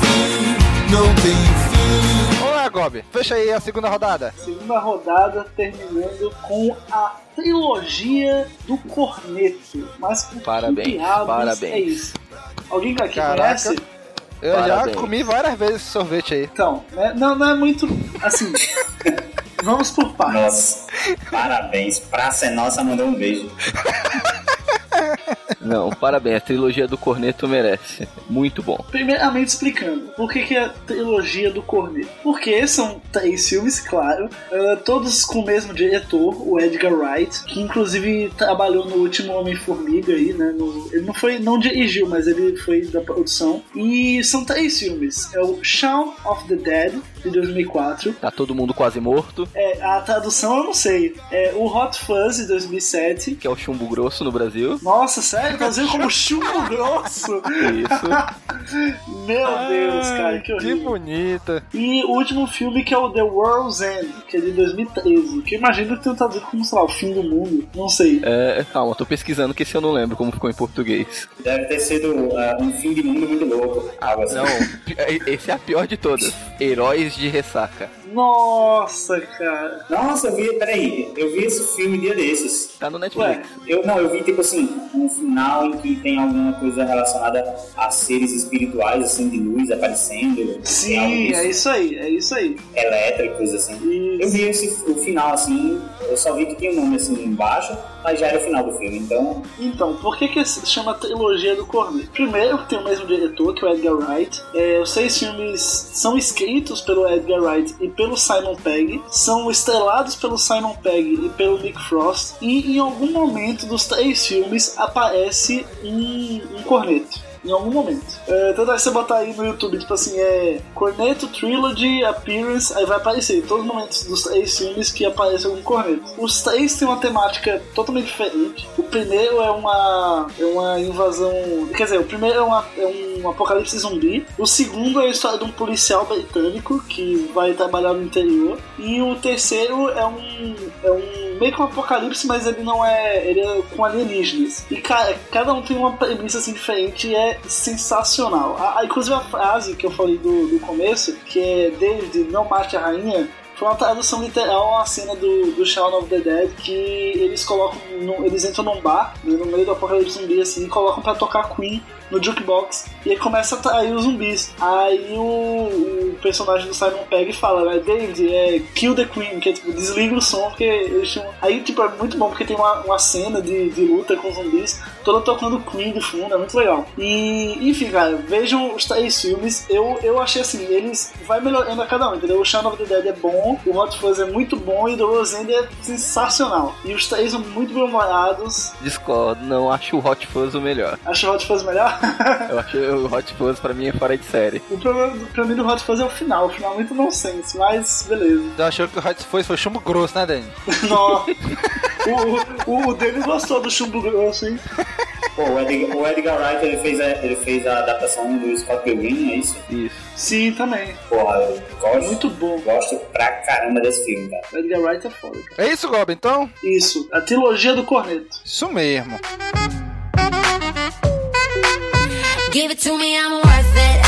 fim, não tem fim. Olá, Gobi, fecha aí a segunda rodada. Segunda rodada terminando com a trilogia do Corneto. Mas por que diabos é isso? Alguém aqui conhece? Eu já comi várias vezes esse sorvete aí. Então, não é muito assim... Vamos por partes. Nossa, parabéns. Praça é nossa, mandou um beijo. Não, parabéns. A trilogia do Corneto merece. Muito bom. Primeiramente explicando, por que a trilogia do Corneto? Porque são 3 filmes, claro, todos com o mesmo diretor, o Edgar Wright, que inclusive trabalhou no último Homem-Formiga aí, né? Ele não dirigiu, mas ele foi da produção. E são 3 filmes. É o Shaun of the Dead, de 2004. Tá todo mundo quase morto. É, a tradução eu não sei. É o Hot Fuzz, de 2007. Que é o chumbo grosso no Brasil. Nossa, sério? Brasil como chumbo grosso? Isso. Meu Deus, cara, que horrível. Que bonita. E o último filme, que é o The World's End, que é de 2013. Que eu imagino que tenha traduzido como, sei lá, o fim do mundo. Não sei. É, calma, tô pesquisando que esse eu não lembro como ficou em português. Deve ter sido um fim de mundo muito louco. Assim. Não, esse é a pior de todas. Heróis de ressaca. Nossa, cara. Nossa, eu vi esse filme dia desses. Tá no Netflix. Ué, eu vi tipo assim, um final em que tem alguma coisa relacionada a seres espirituais, assim, de luz aparecendo. Sim, alguns... é isso aí. Elétricos, assim. Isso. Eu vi o final, assim, eu só vi que tem um nome, assim, embaixo, mas já era o final do filme, então... Então, por que se chama Trilogia do Corneto? Primeiro, tem o mesmo diretor, que é o Edgar Wright. Os 6 filmes são escritos pelo Edgar Wright e pelo Simon Pegg, são estrelados pelo Simon Pegg e pelo Nick Frost, e em algum momento dos 3 filmes aparece um corneto. Em algum momento. Então você botar aí no YouTube, tipo assim, Corneto Trilogy Appearance, aí vai aparecer todos os momentos dos 3 filmes que aparece algum corneto. Os 3 têm uma temática totalmente diferente. O primeiro é uma invasão... Quer dizer, o primeiro é um apocalipse zumbi. O segundo é a história de um policial britânico que vai trabalhar no interior. E o terceiro é um meio que um apocalipse, mas ele não é... Ele é com alienígenas. E, cara, cada um tem uma premissa, assim, diferente e é sensacional. Inclusive a frase que eu falei do começo, que é David, não mate a rainha, foi uma tradução literal a cena do Shaun of the Dead, que eles colocam, eles entram num bar, né, no meio do apocalipse zumbi, assim, e colocam pra tocar Queen no jukebox, e aí começa a atrair os zumbis. Aí o personagem do Simon Pegg fala, né, David, kill the Queen, que é tipo, desliga o som, porque eles chamam... Aí, tipo, é muito bom, porque tem uma cena de luta com zumbis, toda tocando Queen de fundo, é muito legal. E, enfim, cara, vejam os 3 filmes, eu achei assim, eles vai melhorando a cada um, entendeu? O Shaun of the Dead é bom, o Hot Fuzz é muito bom, e o The World's End é sensacional. E os 3 são muito bem-humorados. Discordo, não acho o Hot Fuzz o melhor. Acho o Hot Fuzz melhor? Eu acho o Hot Fuzz, pra mim, é fora de série. O problema pra mim do Hot Fuzz é o final é muito nonsense, mas beleza. Você achou que o Hot Fuzz foi chumbo grosso, né, Dani? Não. O Denis gostou do chumbo grosso, hein? Pô, o Edgar Wright, ele fez a adaptação do Scott Pilgrim, é isso? Isso. Sim, também. Porra, eu gosto. Muito bom. Gosto pra caramba desse filme, cara. O Edgar Wright é foda, cara. É isso, Gob, então? Isso. A trilogia do Corneto. Isso mesmo. Give it to me, I'm worth it.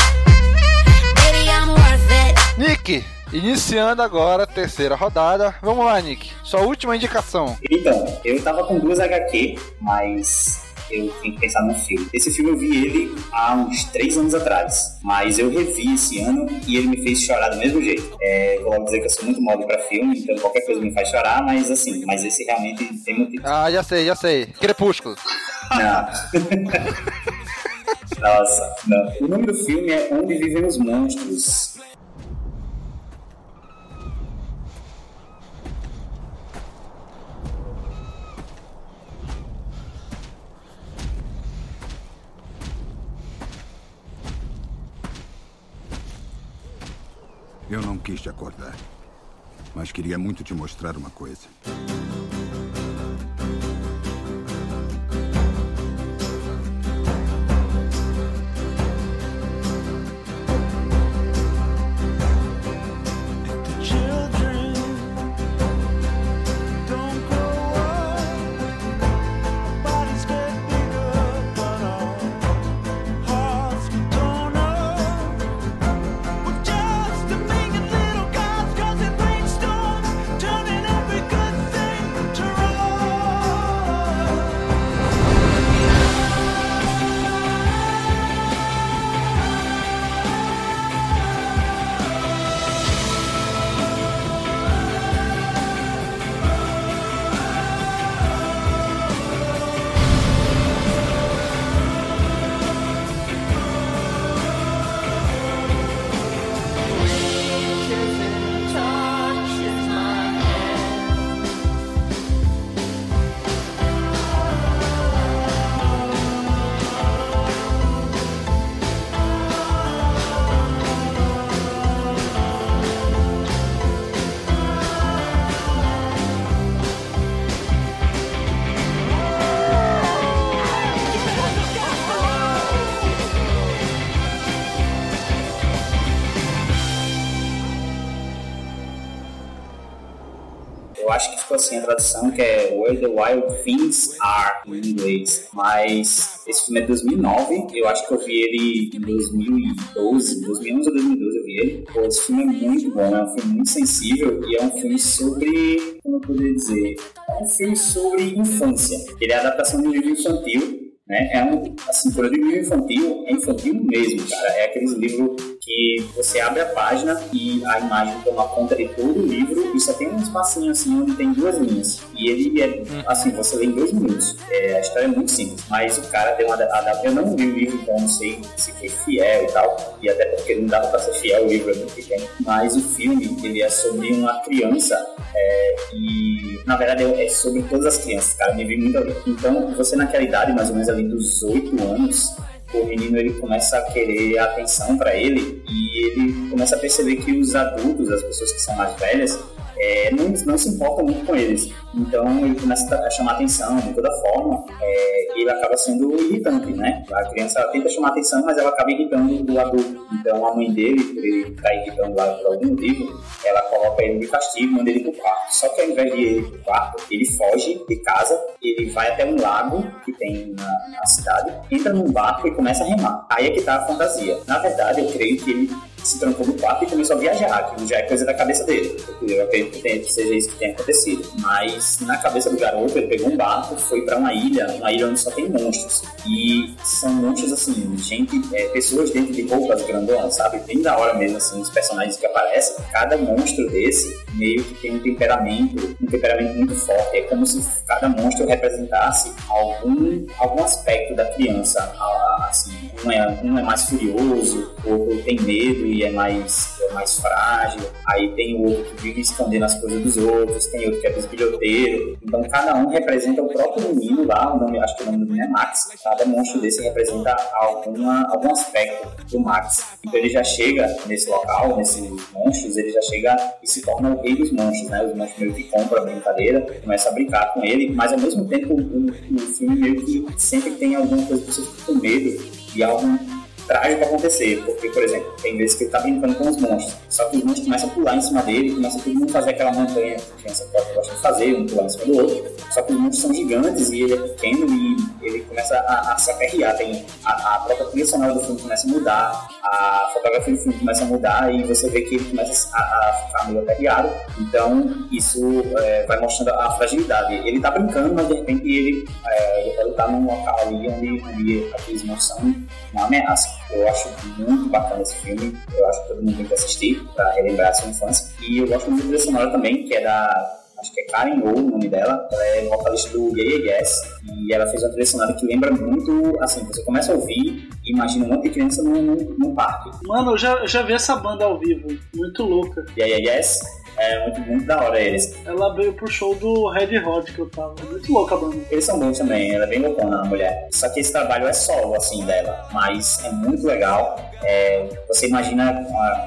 Baby, I'm worth it. Nick, iniciando agora a terceira rodada. Vamos lá, Nick. Sua última indicação. Então, eu tava com 2 HQ, mas... eu tenho que pensar no filme. Esse filme eu vi ele há uns 3 anos atrás, mas eu revi esse ano e ele me fez chorar do mesmo jeito. Vou dizer que eu sou muito modo pra filme, então qualquer coisa me faz chorar, mas assim, mas esse realmente tem motivo. Ah, já sei. Crepúsculo. Não. Nossa, não. O nome do filme é Onde Vivem os Monstros. Eu não quis te acordar, mas queria muito te mostrar uma coisa. Assim, a tradução que é Where the Wild Things Are em inglês, mas esse filme é de 2009, eu acho que eu vi ele em 2012, 2011 ou 2012 eu vi ele. Pô, esse filme é muito bom, é um filme muito sensível e é um filme sobre, como eu poderia dizer, é um filme sobre infância. Ele é a adaptação de um livro infantil, né? É um, assim, por exemplo, livro infantil, é infantil mesmo, cara, é aqueles livros que você abre a página e a imagem toma conta de todo o livro e só tem um espacinho assim onde tem duas linhas. E ele é, assim, você lê em 2 minutos. É, a história é muito simples, mas o cara tem uma adaptação. Eu não li o livro, então não sei se foi fiel e tal, e até porque não dava pra ser fiel, o livro é muito pequeno. Mas o filme, ele é sobre uma criança, e na verdade é sobre todas as crianças, cara, me vi muito ali. Então, você naquela idade, mais ou menos ali dos 8 anos, o menino, ele começa a querer a atenção para ele e ele começa a perceber que os adultos, as pessoas que são mais velhas, não se importam muito com eles. Então ele começa a chamar atenção de toda forma, e ele acaba sendo irritante, né? A criança, ela tenta chamar atenção, mas ela acaba irritando o adulto. Então a mãe dele, por ele estar irritando lá por algum motivo, ela coloca ele de castigo, manda ele pro quarto. Só que ao invés de ir pro quarto, ele foge de casa, ele vai até um lago que tem na cidade, entra num barco e começa a remar. Aí é que tá a fantasia. Na verdade, eu creio que ele se trancou no quarto e começou a viajar, que já é coisa da cabeça dele. Eu acredito que seja isso que tenha acontecido. Mas na cabeça do garoto, ele pegou um barco, foi pra uma ilha onde só tem monstros. E são monstros assim, gente, pessoas dentro de roupas grandonas, sabe? Bem da hora mesmo, assim, os personagens que aparecem. Cada monstro desse meio que tem um temperamento muito forte. É como se cada monstro representasse algum aspecto da criança. Assim, um é mais furioso, o outro tem medo e é mais frágil, aí tem o outro que vive escondendo as coisas dos outros, tem outro que é bisbilhoteiro. Então cada um representa o próprio menino lá, acho que o nome do menino é Max. Cada monstro desse representa algum aspecto do Max. Então ele já chega nesse local, nesses monstros, ele já chega e se torna o rei dos monstros, né? Os monstros meio que compram a brincadeira, começam a brincar com ele, mas ao mesmo tempo o filme meio que sempre tem alguma coisa que você fica com medo e algo trágico acontecer, porque, por exemplo, tem vezes que ele tá brincando com os monstros, só que os monstros começam a pular em cima dele, começa todo mundo a fazer aquela montanha que a criança gosta de fazer, um pular em cima do outro, só que os monstros são gigantes e ele é pequeno e ele começa a se aperrear, tem a própria trilha sonora do filme começa a mudar, a fotografia do filme começa a mudar e você vê que ele começa a ficar meio aperreado, então isso vai mostrando a fragilidade. Ele tá brincando, mas de repente ele tá num local ali onde aqueles monstros são uma ameaça. Eu acho muito bacana esse filme, eu acho que todo mundo tem que assistir para relembrar a sua infância. E eu gosto muito dessa sonora também, que é da, acho que é Karen O, o nome dela. Ela é vocalista do Yeah Yes, e ela fez uma trilha sonora que lembra muito, assim, você começa a ouvir e imagina um monte de criança num parque. Mano, eu já vi essa banda ao vivo, muito louca. Yeah Yes É muito da hora eles. Ela veio pro show do Red Hot que eu tava. Muito louca a banda. Eles são bons também, ela é bem loucona a mulher. Só que esse trabalho é solo, assim, dela. Mas é muito legal. É, você imagina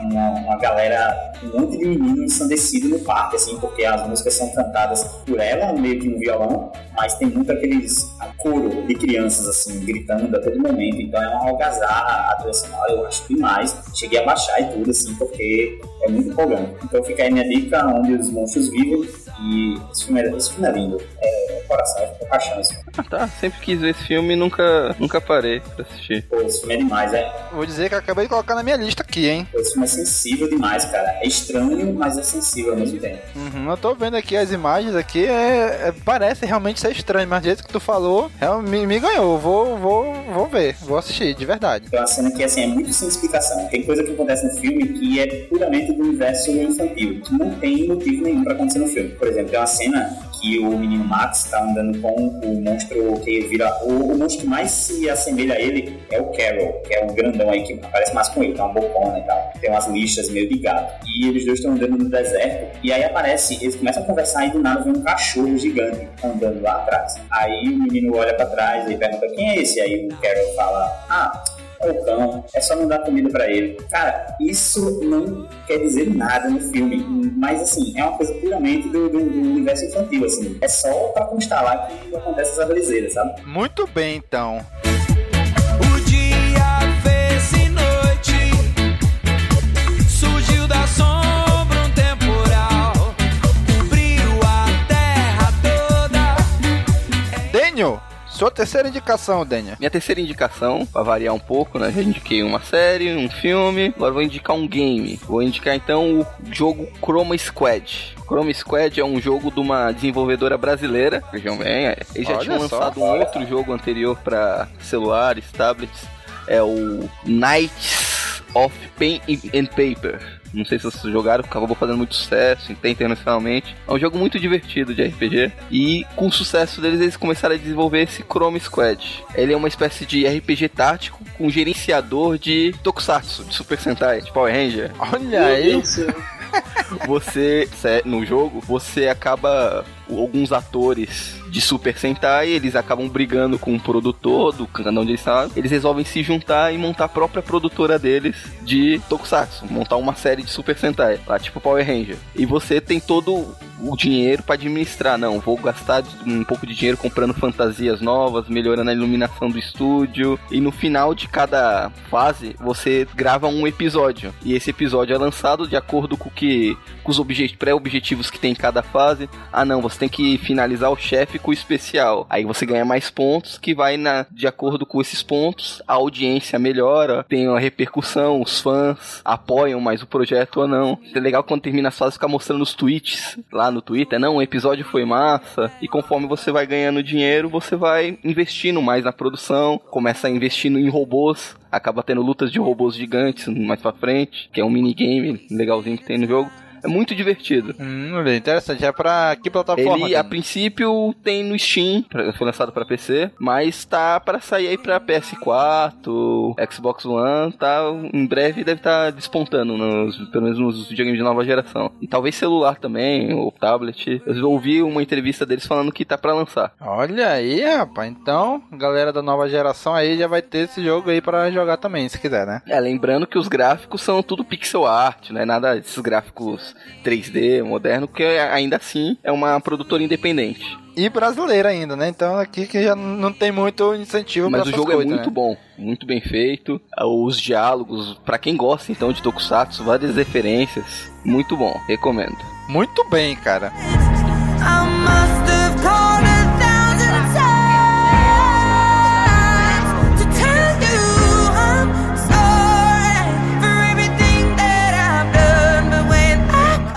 uma galera, um monte de menino ensandecido no parque, assim, porque as músicas são cantadas por ela, meio que no violão, mas tem muito aqueles coro de crianças, assim, gritando a todo momento. Então é uma algazarra, a trilha sonora eu acho demais. Cheguei a baixar e tudo, assim, porque é muito empolgante. Então fica aí minha dica, Onde os Monstros Vivem, e esse filme é lindo. É coração, é paixão, assim. Ah, tá, sempre quis ver esse filme e nunca parei pra assistir. Pô, esse filme é demais, é. Vou dizer que acabei de colocar na minha lista aqui, hein? Esse filme é sensível demais, cara. É estranho, mas é sensível ao mesmo tempo. Uhum, eu tô vendo aqui as imagens aqui, parece realmente ser estranho, mas do jeito que tu falou, me ganhou. Vou ver, vou assistir, de verdade. Então a cena que assim, é muito sem explicação. Tem coisa que acontece no filme que é puramente do universo infantil, que não tem motivo nenhum pra acontecer no filme. Por exemplo, tem uma cena que o menino Max tá andando com o monstro que vira... O monstro que mais se assemelha a ele é o Carol, que é um grandão aí que aparece mais com ele, tá uma bocona e tal. Tem umas listras meio de gato. E eles dois estão andando no deserto, e aí aparece... Eles começam a conversar e do nada vem um cachorro gigante andando lá atrás. Aí o menino olha pra trás e pergunta, quem é esse? Aí o Carol fala, é o cão, é só não dar comida pra ele. Cara, isso não quer dizer nada no filme, mas assim, é uma coisa puramente do universo infantil, assim. É só pra constar lá que acontece essa belezeira, sabe? Muito bem, então. O dia fez e noite surgiu da sombra. Sua terceira indicação, Daniel. Minha terceira indicação, pra variar um pouco, né? Já indiquei uma série, um filme. Agora vou indicar um game. Vou indicar então o jogo Chroma Squad. Chroma Squad é um jogo de uma desenvolvedora brasileira. Vejam bem, eles já tinham lançado um outro jogo anterior pra celulares, tablets. É o Knights of Pen and Paper. Não sei se vocês jogaram, porque acabou fazendo muito sucesso internacionalmente. É um jogo muito divertido de RPG. E com o sucesso deles, eles começaram a desenvolver esse Chroma Squad. Ele é uma espécie de RPG tático com gerenciador de Tokusatsu, de Super Sentai, de Power Ranger. Olha isso! Você, no jogo, você acaba... Alguns atores de Super Sentai, eles acabam brigando com o produtor do canal onde eles estavam. Eles resolvem se juntar e montar a própria produtora deles de Tokusatsu, montar uma série de Super Sentai, lá tipo Power Ranger. E você tem todo o dinheiro pra administrar. Não, vou gastar um pouco de dinheiro comprando fantasias novas, melhorando a iluminação do estúdio. E no final de cada fase, você grava um episódio. E esse episódio é lançado de acordo com os pré-objetivos que tem em cada fase. Ah não, você tem que finalizar o chefe com o especial. Aí você ganha mais pontos, que vai de acordo com esses pontos, a audiência melhora, tem uma repercussão, os fãs apoiam mais o projeto ou não. É legal quando termina as fases ficar mostrando os tweets lá no Twitter. Não, o episódio foi massa. E conforme você vai ganhando dinheiro, você vai investindo mais na produção, começa a investir em robôs. Acaba tendo lutas de robôs gigantes mais pra frente, que é um minigame legalzinho que tem no jogo. É muito divertido. Interessante. É pra que plataforma? Ele, a princípio, tem no Steam. Foi lançado pra PC. Mas tá pra sair aí pra PS4, Xbox One. Tá, em breve deve estar despontando, pelo menos nos videogames de nova geração. E talvez celular também, ou tablet. Eu ouvi uma entrevista deles falando que tá pra lançar. Olha aí, rapaz. Então, galera da nova geração aí já vai ter esse jogo aí pra jogar também, se quiser, né? É, lembrando que os gráficos são tudo pixel art, né? Nada desses gráficos 3D, moderno, que ainda assim é uma produtora independente. E brasileira ainda, né? Então aqui que já não tem muito incentivo pra essas coisas. Mas o jogo é muito bom, muito bem feito. Os diálogos, pra quem gosta então de Tokusatsu, várias referências. Muito bom, recomendo. Muito bem, cara.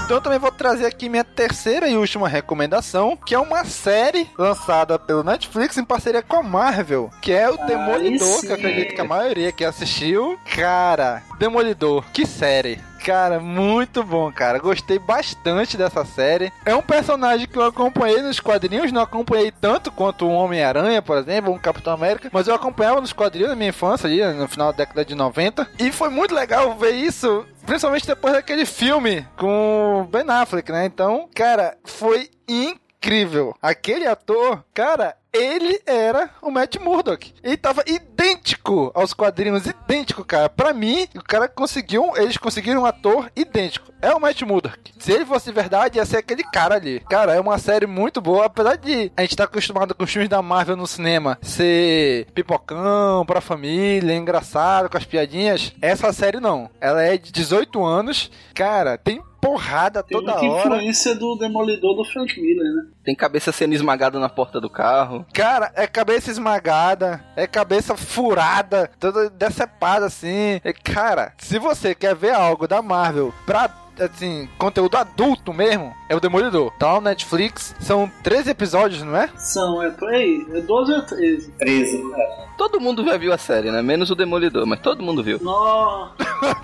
Então eu também vou trazer aqui minha terceira e última recomendação, que é uma série lançada pelo Netflix em parceria com a Marvel, que é o Demolidor, que eu acredito que a maioria que assistiu. Cara, Demolidor, que série! Cara, muito bom, cara. Gostei bastante dessa série. É um personagem que eu acompanhei nos quadrinhos. Não acompanhei tanto quanto o Homem-Aranha, por exemplo, ou o Capitão América. Mas eu acompanhava nos quadrinhos na minha infância, ali, no final da década de 90. E foi muito legal ver isso Principalmente depois daquele filme com Ben Affleck, né? Então, cara, foi incrível. Aquele ator, cara... Ele era o Matt Murdock. Ele tava idêntico aos quadrinhos, idêntico, cara. Pra mim, o cara conseguiu, eles conseguiram um ator idêntico. É o Matt Murdock. Se ele fosse verdade, ia ser aquele cara ali. Cara, é uma série muito boa, apesar de a gente tá acostumado com os filmes da Marvel no cinema ser pipocão, pra família, engraçado, com as piadinhas. Essa série não. Ela é de 18 anos. Cara, tem porrada toda hora. Tem muita influência do Demolidor do Frank Miller, né? Tem cabeça sendo esmagada na porta do carro. Cara, é cabeça esmagada, é cabeça furada, toda decepada assim. E, cara, se você quer ver algo da Marvel pra, assim, conteúdo adulto mesmo, é o Demolidor. Tá no Netflix, são 13 episódios, não é? São, é por aí, é 12 ou 13. 13, cara. Todo mundo já viu a série, né? Menos o Demolidor, mas todo mundo viu. Nossa!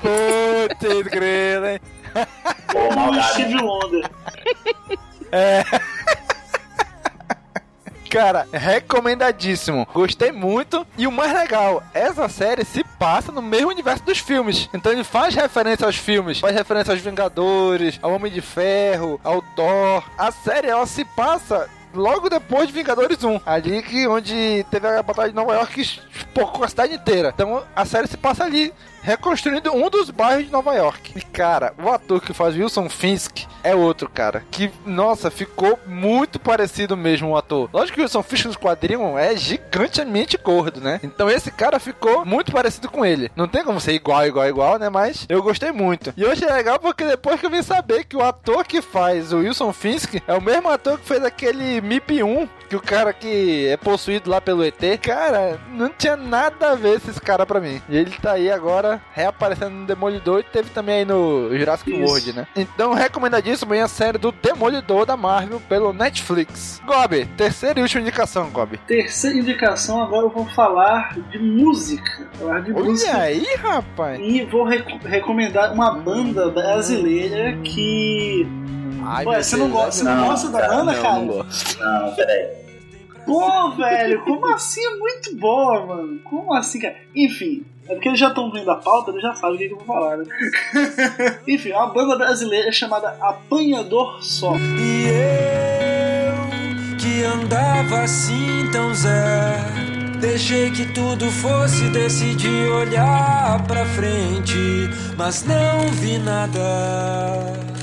Putz, grilo, hein? O Steve Wonder. É... Cara, recomendadíssimo. Gostei muito. E o mais legal, essa série se passa no mesmo universo dos filmes. Então ele faz referência aos filmes. Faz referência aos Vingadores, ao Homem de Ferro, ao Thor. A série, ela se passa... logo depois de Vingadores 1, ali que onde teve a batalha de Nova York que espocou a cidade inteira. Então a série se passa ali, reconstruindo um dos bairros de Nova York. E cara, o ator que faz Wilson Fisk é outro cara, que, nossa, ficou muito parecido mesmo o ator. Lógico que o Wilson Fisk nos quadrinhos é gigantemente gordo, né? Então esse cara ficou muito parecido com ele. Não tem como ser igual, né? Mas eu gostei muito. E eu achei legal porque depois que eu vim saber que o ator que faz o Wilson Fisk é o mesmo ator que fez aquele MIP1, que o cara que é possuído lá pelo ET, cara, não tinha nada a ver esse cara pra mim. E ele tá aí agora reaparecendo no Demolidor e teve também aí no Jurassic World, né? Então, recomendadíssimo aí a série do Demolidor da Marvel pelo Netflix. Gobi, terceira e última indicação, Gobi. Terceira indicação, agora eu vou falar de música. Falar de música. Aí, rapaz! E vou recomendar uma banda brasileira que... Ai, ué, você não gosta, da banda, cara? Não, gosto. Não, peraí. Pô, velho, como assim? É muito boa, mano. Como assim, cara? Enfim, é porque eles já estão vendo a pauta, eles já sabem o que eu vou falar, né? Enfim, é uma banda brasileira chamada Apanhador Só. E eu que andava assim tão Zé, deixei que tudo fosse, decidi olhar pra frente, mas não vi nada.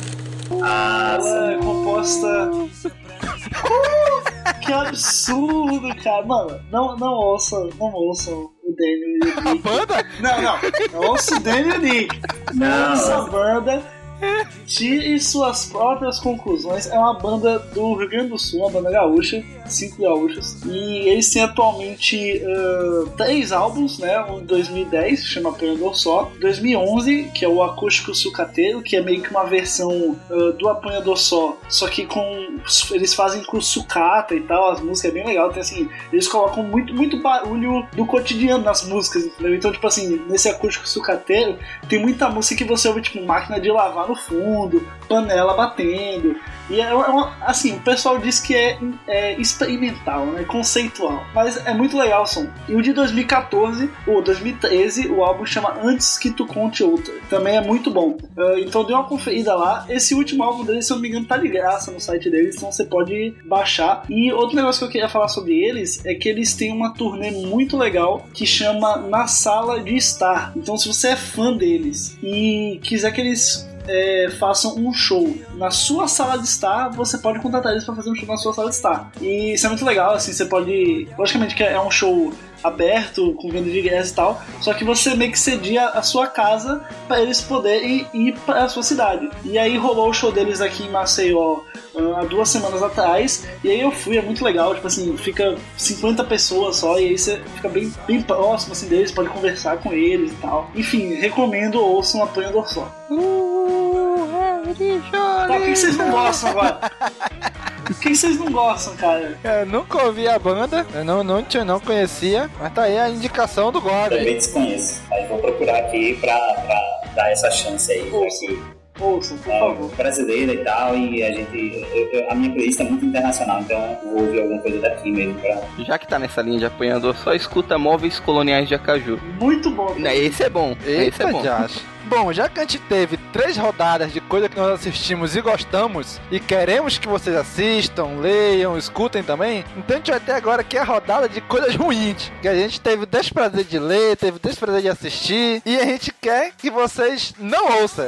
Ela é composta. Que absurdo, cara. Mano, não ouçam o Daniel e o Nick. A banda? Não ouça o Daniel e o Nick. Não ouça a banda. Tire suas próprias conclusões. É uma banda do Rio Grande do Sul, uma banda gaúcha, 5 gaúchos. E eles têm atualmente 3 álbuns, né? Um em 2010, que chama Apanhador Só. 2011, que é o Acústico Sucateiro, que é meio que uma versão do Apanhador Só. Só que com eles fazem com sucata e tal, as músicas é bem legal. Tem, assim, eles colocam muito, muito barulho do cotidiano nas músicas, entendeu? Então, tipo assim, nesse Acústico Sucateiro, tem muita música que você ouve, tipo, máquina de lavar no fundo, panela batendo. E é uma, assim, o pessoal diz que é experimental, né? Conceitual, mas é muito legal o som. E o de 2014 ou 2013, o álbum chama Antes Que Tu Conte Outra, também é muito bom. Então dê uma conferida lá. Esse último álbum dele, se eu não me engano, tá de graça no site deles, então você pode baixar. E outro negócio que eu queria falar sobre eles é que eles têm uma turnê muito legal que chama Na Sala de Estar. Então se você é fã deles e quiser que eles façam um show na sua sala de estar, você pode contratar eles pra fazer um show na sua sala de estar. E isso é muito legal, assim, você pode... Logicamente que é um show aberto, com venda de ingresso e tal, só que você meio que cedia a sua casa pra eles poderem ir pra sua cidade. E aí rolou o show deles aqui em Maceió há 2 semanas atrás, e aí eu fui, é muito legal, tipo assim, fica 50 pessoas só, e aí você fica bem, bem próximo, assim, deles, pode conversar com eles e tal. Enfim, recomendo, ouçam um Apanhador Só. Tá, o que vocês não gostam agora? O que vocês não gostam, cara? Eu nunca ouvi a banda, eu não conhecia, mas tá aí a indicação do Gordon. Também desconheço, mas vou procurar aqui pra dar essa chance aí. ouçam, por favor. Brasileira e tal, e a gente... a minha playlist é muito internacional, então vou ouvir alguma coisa daqui mesmo. Pra... Já que tá nessa linha de apanhador, só escuta Móveis Coloniais de Acaju. Muito bom. Né? Esse é bom. Esse é bom. Bom, já que a gente teve 3 rodadas de coisa que nós assistimos e gostamos, e queremos que vocês assistam, leiam, escutem também, então a gente vai ter agora que é a rodada de coisas ruins, que a gente teve o desprazer de ler, teve o desprazer de assistir, e a gente quer que vocês não ouçam.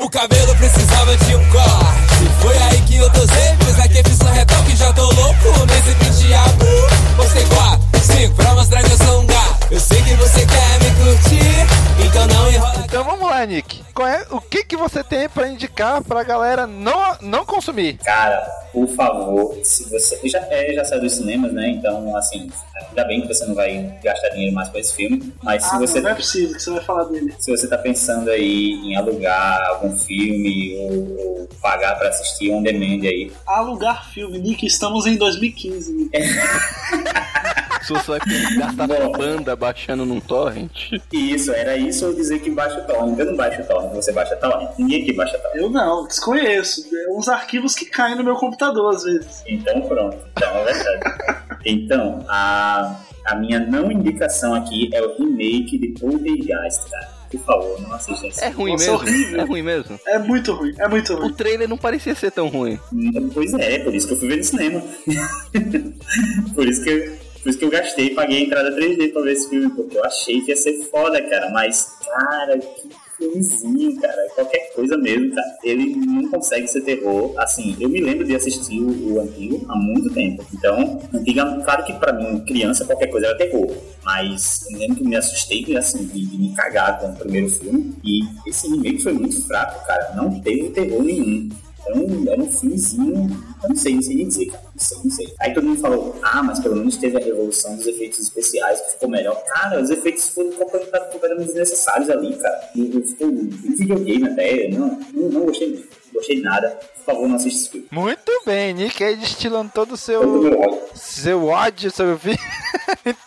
O cabelo precisava de um corte, foi aí que eu dosei, pois aqui fiz um retão que já tô louco nesse penteado. Você 4, 5 pra mostrar que eu sou um gato. Eu sei que você quer me curtir, então não enrola. Então vamos lá, Nick. Qual é, o que que você tem pra indicar pra galera não consumir? Cara, por favor, se você... já saiu dos cinemas, né? Então, assim, ainda bem que você não vai gastar dinheiro mais pra esse filme, mas se você... não é possível que você vai falar dele. Se você tá pensando aí em alugar algum filme ou pagar pra assistir on demand aí. Alugar filme, Nick, estamos em 2015, Nick. Se você vai gastar uma banda baixando num torrent. Isso, era isso eu dizer que baixa o torrent. Eu não baixo o torrent, você baixa o torrent. Ninguém aqui baixa o torrent. Eu não, desconheço. Uns arquivos que caem no meu computador às vezes. Então pronto, então é verdade. Então, a minha não indicação aqui é o remake de Poltergeist, cara. Por favor, não assista isso. É ruim. Nossa, mesmo? Horrível. É ruim mesmo? É muito ruim, é muito ruim. O trailer não parecia ser tão ruim. Pois é, por isso que eu fui ver no cinema. Por isso que eu gastei e paguei a entrada 3D pra ver esse filme, porque eu achei que ia ser foda, cara. Mas, cara, que filmezinho, cara. Qualquer coisa mesmo, cara. Ele não consegue ser terror. Assim, eu me lembro de assistir o antigo há muito tempo. Então, claro que pra mim, criança, qualquer coisa era terror. Mas eu lembro que me assustei, assim, de me cagar com o primeiro filme. E esse remake foi muito fraco, cara. Não teve terror nenhum. Então, era um filmezinho... Eu não sei nem dizer, cara. Não sei. Aí todo mundo falou, mas pelo menos teve a revolução dos efeitos especiais, que ficou melhor. Cara, os efeitos foram completamente desnecessários ali, cara. Ficou um videogame até, não gostei muito. Gostei de nada. Por favor, não assista esse filme. Muito bem, Nick aí destilando todo o seu ódio sobre o filme.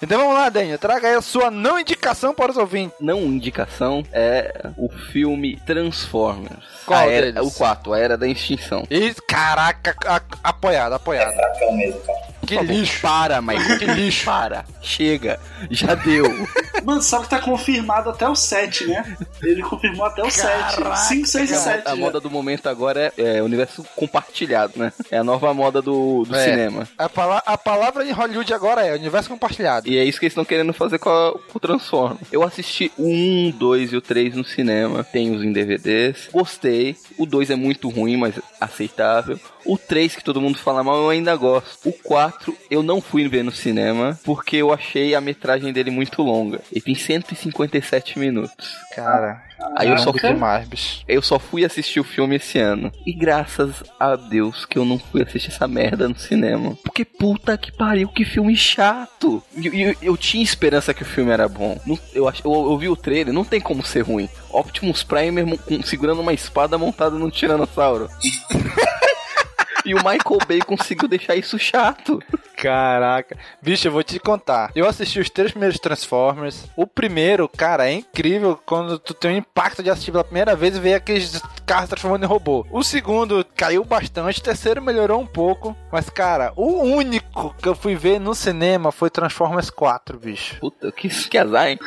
Então vamos lá, Daniel, traga aí a sua não indicação para os ouvintes. Não indicação é o filme Transformers. Qual era? O 4, a Era da Extinção. E, caraca, apoiado. É fracão mesmo, cara. Que lixo. Para, Michael. Que lixo. Para. Chega. Já deu. Mano, só que tá confirmado até o 7, né? Ele confirmou até o 7. 5, 6 e 7. A moda do momento agora é universo compartilhado, né? É a nova moda do cinema. A palavra em Hollywood agora é universo compartilhado. E é isso que eles estão querendo fazer com o Transformers. Eu assisti o 1, 2 e o 3 no cinema. Tenho os em DVDs. Gostei. O 2 é muito ruim, mas aceitável. O 3, que todo mundo fala mal, eu ainda gosto. O 4, eu não fui ver no cinema, porque eu achei a metragem dele muito longa. Ele tem 157 minutos. Cara... Aí eu só fui assistir o filme esse ano. E graças a Deus que eu não fui assistir essa merda no cinema. Porque puta que pariu, que filme chato. Eu tinha esperança que o filme era bom. Eu vi o trailer, não tem como ser ruim. Optimus Prime segurando uma espada montada num tiranossauro. E o Michael Bay conseguiu deixar isso chato. Caraca. Bicho, eu vou te contar. Eu assisti os 3 primeiros Transformers. O primeiro, cara, é incrível quando tu tem o impacto de assistir pela primeira vez e ver aqueles carros transformando em robô. O segundo caiu bastante. O terceiro melhorou um pouco. Mas, cara, o único que eu fui ver no cinema foi Transformers 4, bicho. Puta, que azar, hein?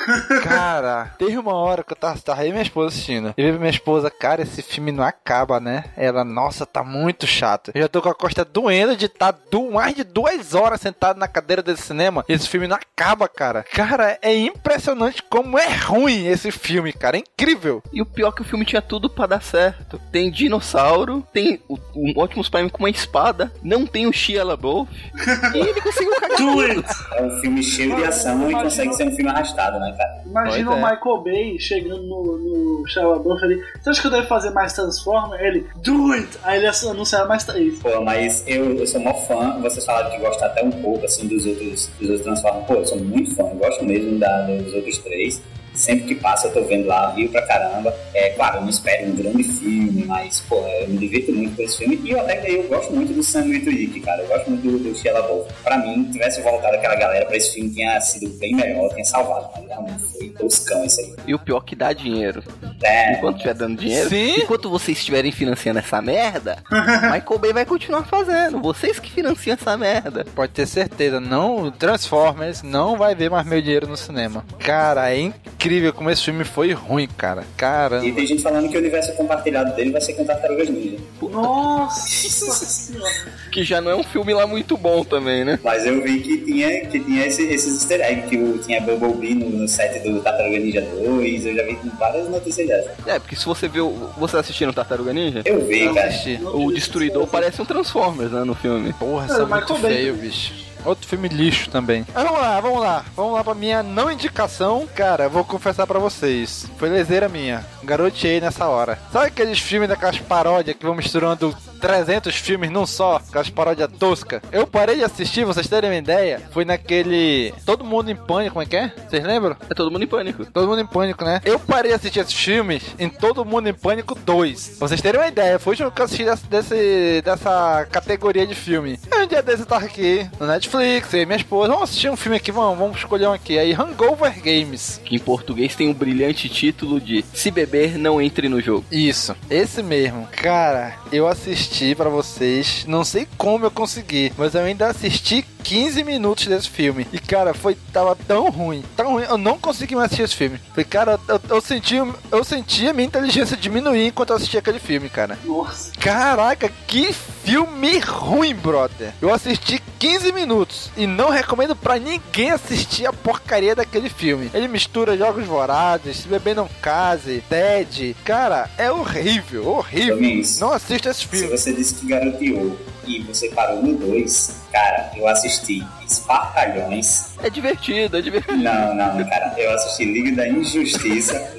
Cara, teve uma hora que eu tava aí minha esposa assistindo. E veio minha esposa, cara, esse filme não acaba, né? Ela, nossa, tá muito chato. Eu já tô com a costa doendo de estar mais de 2 horas sentado na cadeira desse cinema. Esse filme não acaba, cara. Cara, é impressionante como é ruim esse filme, cara. É incrível. E o pior é que o filme tinha tudo pra dar certo. Tem dinossauro, tem o Optimus Prime com uma espada, não tem o Shia LaBeouf. E ele conseguiu cagar tudo. É um filme cheio de ação e consegue ser um filme arrastado, né, cara? Imagina o Michael Bay chegando no Shia LaBeouf ali. Você acha que eu devo fazer mais Transformers? Ele, do it! Aí ele anunciava mais 3. Pô, mas eu sou mó fã. Vocês falaram que gostam até um pouco, assim, dos outros Transformers. Pô, eu sou muito fã. Eu gosto mesmo dos outros 3. Sempre que passa eu tô vendo lá, rio pra caramba. É claro, eu não espero um grande filme, mas, pô, eu me divirto muito com esse filme. E eu até que eu gosto muito do Sam Witwicky, cara. Eu gosto muito do Shia LaBeouf. Pra mim, tivesse voltado aquela galera pra esse filme, tinha sido bem melhor, tinha salvado. Mas realmente foi toscão isso aí. E o pior que dá dinheiro. É. Enquanto estiver dando dinheiro, sim. Enquanto vocês estiverem financiando essa merda, Michael Bay vai continuar fazendo. Vocês que financiam essa merda. Pode ter certeza, não, Transformers não vai ver mais meu dinheiro no cinema. Cara, hein? Incrível como esse filme foi ruim, cara. Caramba. E tem gente falando que o universo compartilhado dele vai ser com Tartarugas Ninja. Nossa senhora. Que já não é um filme lá muito bom também, né? Mas eu vi que tinha esses easter eggs, que tinha Bumblebee no set do Tartaruga Ninja 2. Eu já vi várias notícias dessas. É, porque se você viu... Você assistiram Tartaruga Ninja? Eu vi, não, cara. Assisti. O Destruidor parece um Transformers, né, no filme. Porra, isso é muito feio, bicho. Outro filme lixo também. Ah, vamos lá pra minha não indicação. Cara, eu vou confessar pra vocês, foi leseira minha, garoteei nessa hora. Sabe aqueles filmes daquelas paródias que vão misturando 300 filmes num só, aquelas paródias toscas? Eu parei de assistir, vocês terem uma ideia, foi naquele Todo Mundo em Pânico, como é que é? Vocês lembram? É Todo Mundo em Pânico. Todo Mundo em Pânico, né? Eu parei de assistir esses filmes em Todo Mundo em Pânico 2. Vocês terem uma ideia, foi o último que eu assisti dessa categoria de filme. Um dia desse eu tava aqui, no Netflix, e minha esposa, vamos assistir um filme aqui, vamos escolher um aqui, aí Hangover Games, que em português tem um brilhante título de Se Beber, Não Entre no Jogo. Isso, esse mesmo. Cara, eu assisti pra vocês, não sei como eu consegui, mas eu ainda assisti 15 minutos desse filme, e cara, tava tão ruim, eu não consegui mais assistir esse filme. Falei, cara, eu senti a minha inteligência diminuir enquanto eu assistia aquele filme, cara. Nossa. Caraca, que filme ruim, brother. Eu assisti 15 minutos e não recomendo pra ninguém assistir a porcaria daquele filme. Ele mistura Jogos Vorazes, Se Beber Não Case, Ted. Cara, é horrível, horrível. Não assista esse filme. Se você disse que garoteou e você parou no 2, cara, eu assisti Espartalhões. É divertido. Não, cara. Eu assisti Liga da Injustiça.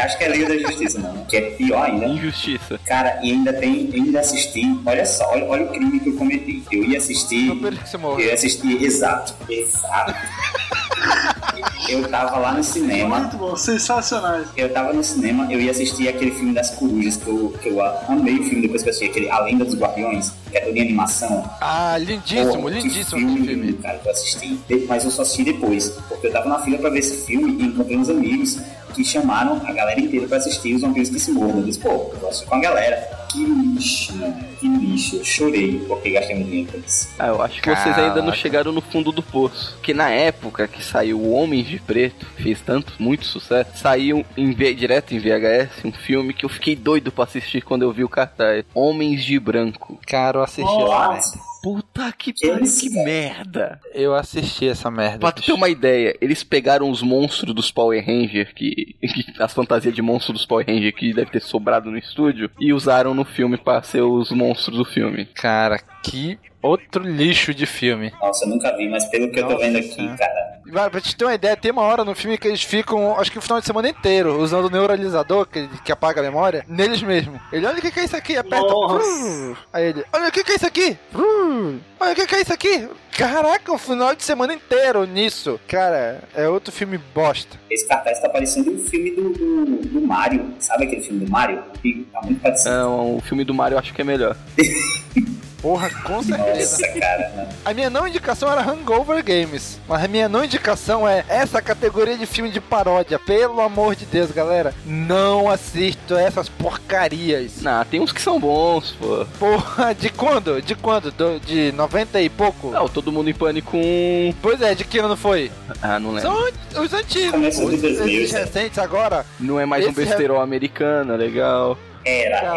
Acho que é Liga da Injustiça, não. Que é pior ainda. Injustiça. Cara, e ainda assisti. Olha só, olha o crime que eu cometi. Eu ia assistir... Exato. Eu tava lá no cinema. Muito bom, sensacional. Eu tava no cinema, eu ia assistir aquele filme das corujas, que eu amei o filme depois que eu assisti, aquele A Lenda dos Guardiões, que é todo em animação. Ah, lindíssimo, lindíssimo aquele filme. Cara, eu assisti, mas eu só assisti depois, porque eu tava na fila pra ver esse filme e encontrei uns amigos que chamaram a galera inteira pra assistir Os Vampiros que se Mordam. Eu disse, pô, eu vou assistir com a galera. Que lixo. Eu chorei porque gastei muito dinheiro com isso. Ah, eu acho que vocês ainda não chegaram no fundo do poço. Porque na época que saiu O Homem de Preto, fez muito sucesso, saiu direto em VHS um filme que eu fiquei doido pra assistir quando eu vi o cartaz. Homens de Branco. Cara, eu assisti lá, né? Puta que pariu, que merda. Eu assisti essa merda. Pra tu ter uma ideia, eles pegaram os monstros dos Power Rangers, as fantasias de monstros dos Power Rangers que deve ter sobrado no estúdio, e usaram no filme pra ser os monstros do filme. Cara, que outro lixo de filme. Nossa, eu nunca vi, mas pelo que eu tô vendo aqui, cara... Pra te ter uma ideia, tem uma hora no filme que eles ficam, acho que o final de semana inteiro, usando o neuralizador, que apaga a memória, neles mesmo. Ele, olha o que é isso aqui, aperta. Aí ele, olha o que é isso aqui. Olha o que é isso aqui. Caraca, o final de semana inteiro nisso. Cara, é outro filme bosta. Esse cartaz tá parecendo um filme do Mario. Sabe aquele filme do Mario? Tá muito parecido. Não, o filme do Mario eu acho que é melhor. Porra, com certeza. Nossa, cara. A minha não indicação era Hangover Games. Mas a minha não indicação é essa categoria de filme de paródia. Pelo amor de Deus, galera. Não assisto essas porcarias. Não, tem uns que são bons, pô. Porra, de quando? De 90 e pouco? Não, Todo Mundo em Pânico 1. Pois é, de que ano foi? Ah, não lembro. São os antigos. Esses recentes agora. Não é mais um besteirol americano, legal. Era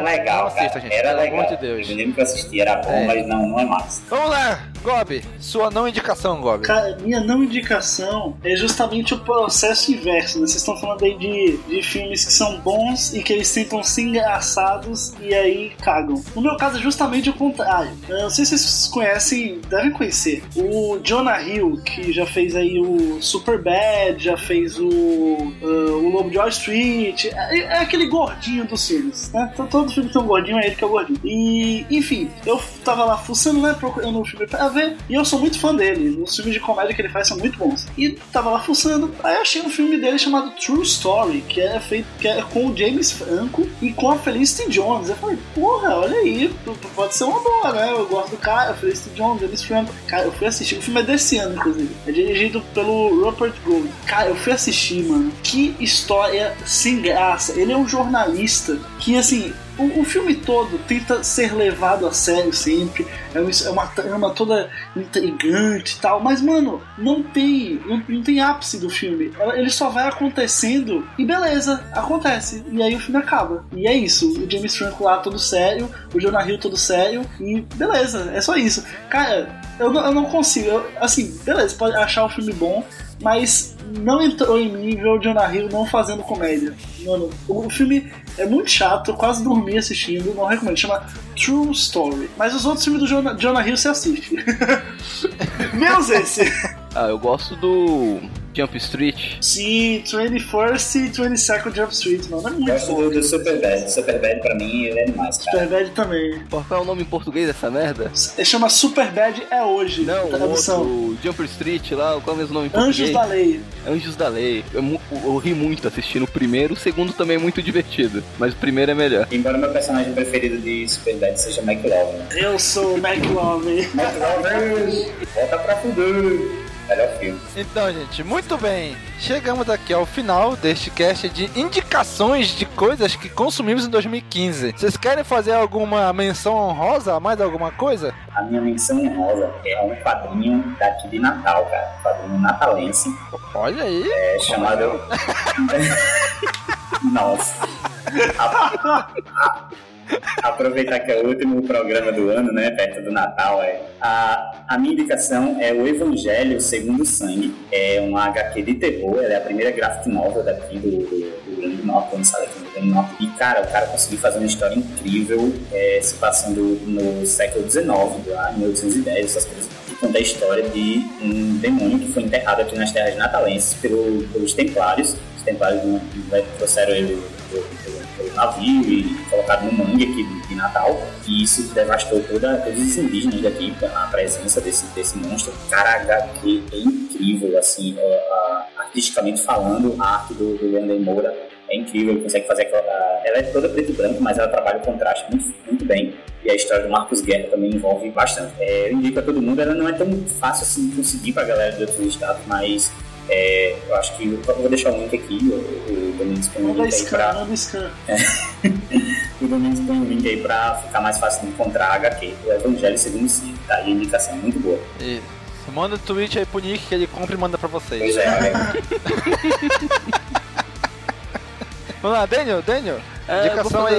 legal, não assista, cara. Gente, era legal. Pelo amor de Deus. Eu lembro que eu assisti, era bom, mas não é mais. Vamos lá, Gob. Sua não indicação, Gob. Cara, minha não indicação é justamente o processo inverso, né? Vocês estão falando aí de filmes que são bons e que eles tentam ser engraçados e aí cagam. No meu caso é justamente o contrário. Eu não sei se vocês conhecem, devem conhecer, o Jonah Hill, que já fez aí o Superbad, já fez o Lobo de Wall Street... é aquele gordinho dos filmes, né? Todo filme tem um gordinho, é ele que é o gordinho. E, enfim, eu tava lá fuçando, né? Procurando um filme pra ver. E eu sou muito fã dele. Os filmes de comédia que ele faz são muito bons. E tava lá fuçando. Aí eu achei um filme dele chamado True Story, que é feito, que é com o James Franco e com a Felicity Jones. Eu falei, porra, olha aí, pode ser uma boa, né? Eu gosto do cara, Felicity Jones, James Franco. Cara, eu fui assistir. O filme é desse ano, inclusive. É dirigido pelo Rupert Grove. Cara, eu fui assistir, mano. Que história sem graça. Ele é um jornalista que, assim... O filme todo tenta ser levado a sério sempre, é uma trama toda intrigante e tal, mas, mano, não tem ápice do filme. Ele só vai acontecendo e beleza, acontece. E aí o filme acaba. E é isso. O James Franco lá todo sério, o Jonah Hill todo sério e beleza, é só isso. Cara, eu não consigo. Assim, beleza, pode achar o filme bom, mas não entrou em mim ver o Jonah Hill não fazendo comédia. Mano, o filme é muito chato, eu quase dormi assistindo, não recomendo. Chama True Story. Mas os outros filmes do Jonah Hill você assiste. Menos esse. Ah, eu gosto do Jump Street. Sim, 21st e 22nd Jump Street, mano. É muito foda. Eu gosto do Superbad. Superbad pra mim, ele é demais, cara. Superbad também. Qual é o nome em português dessa merda? Chama Superbad é hoje. Não, o Jump Street lá, qual é o mesmo nome em português? Anjos da Lei. Anjos da Lei. Eu ri muito assistindo o primeiro, o segundo também é muito divertido, mas o primeiro é melhor. Embora meu personagem preferido de Superbad seja McLovin. Eu sou o McLovin. McLovin, volta pra fuder. Então, gente, muito bem. Chegamos aqui ao final deste cast de indicações de coisas que consumimos em 2015. Vocês querem fazer alguma menção honrosa? Mais alguma coisa? A minha menção honrosa é um quadrinho daqui de Natal, cara. Um quadrinho natalense. Olha aí. É chamado... Nossa. Aproveitar que é o último programa do ano, né? Perto do Natal. A minha indicação é O Evangelho Segundo o Sangue. É uma HQ de terror. Ela é a primeira graphic novel daqui do Grande Norte, quando saiu do Grande Norte. E, cara, o cara conseguiu fazer uma história incrível, se passando no século XIX, lá, 1810, essas coisas. E conta a história de um demônio que foi enterrado aqui nas terras natalenses pelos templários. Os templários trouxeram ele pelo navio e colocado no mangue aqui de Natal, e isso devastou todos os indígenas daqui, a presença desse monstro. Caraca, que é incrível, assim, artisticamente falando, a arte do Leandro Moura é incrível, ele consegue fazer aquela... Ela é toda preto e branco, mas ela trabalha o contraste muito bem. E a história do Marcos Guerra também envolve bastante. Eu indico a todo mundo, ela não é tão fácil assim de conseguir pra galera de outros estados, mas... eu acho que eu vou deixar o link aqui, o Domingos põe o link aí pra... O Domingos põe o link aí pra ficar mais fácil de encontrar a HQ, o Evangelho Segundo o Sangue, tá? E a indicação é muito boa. E manda o tweet aí pro Nick que ele compra e manda pra vocês. Pois é, olha aí. Vamos lá, Daniel. Indicação aí.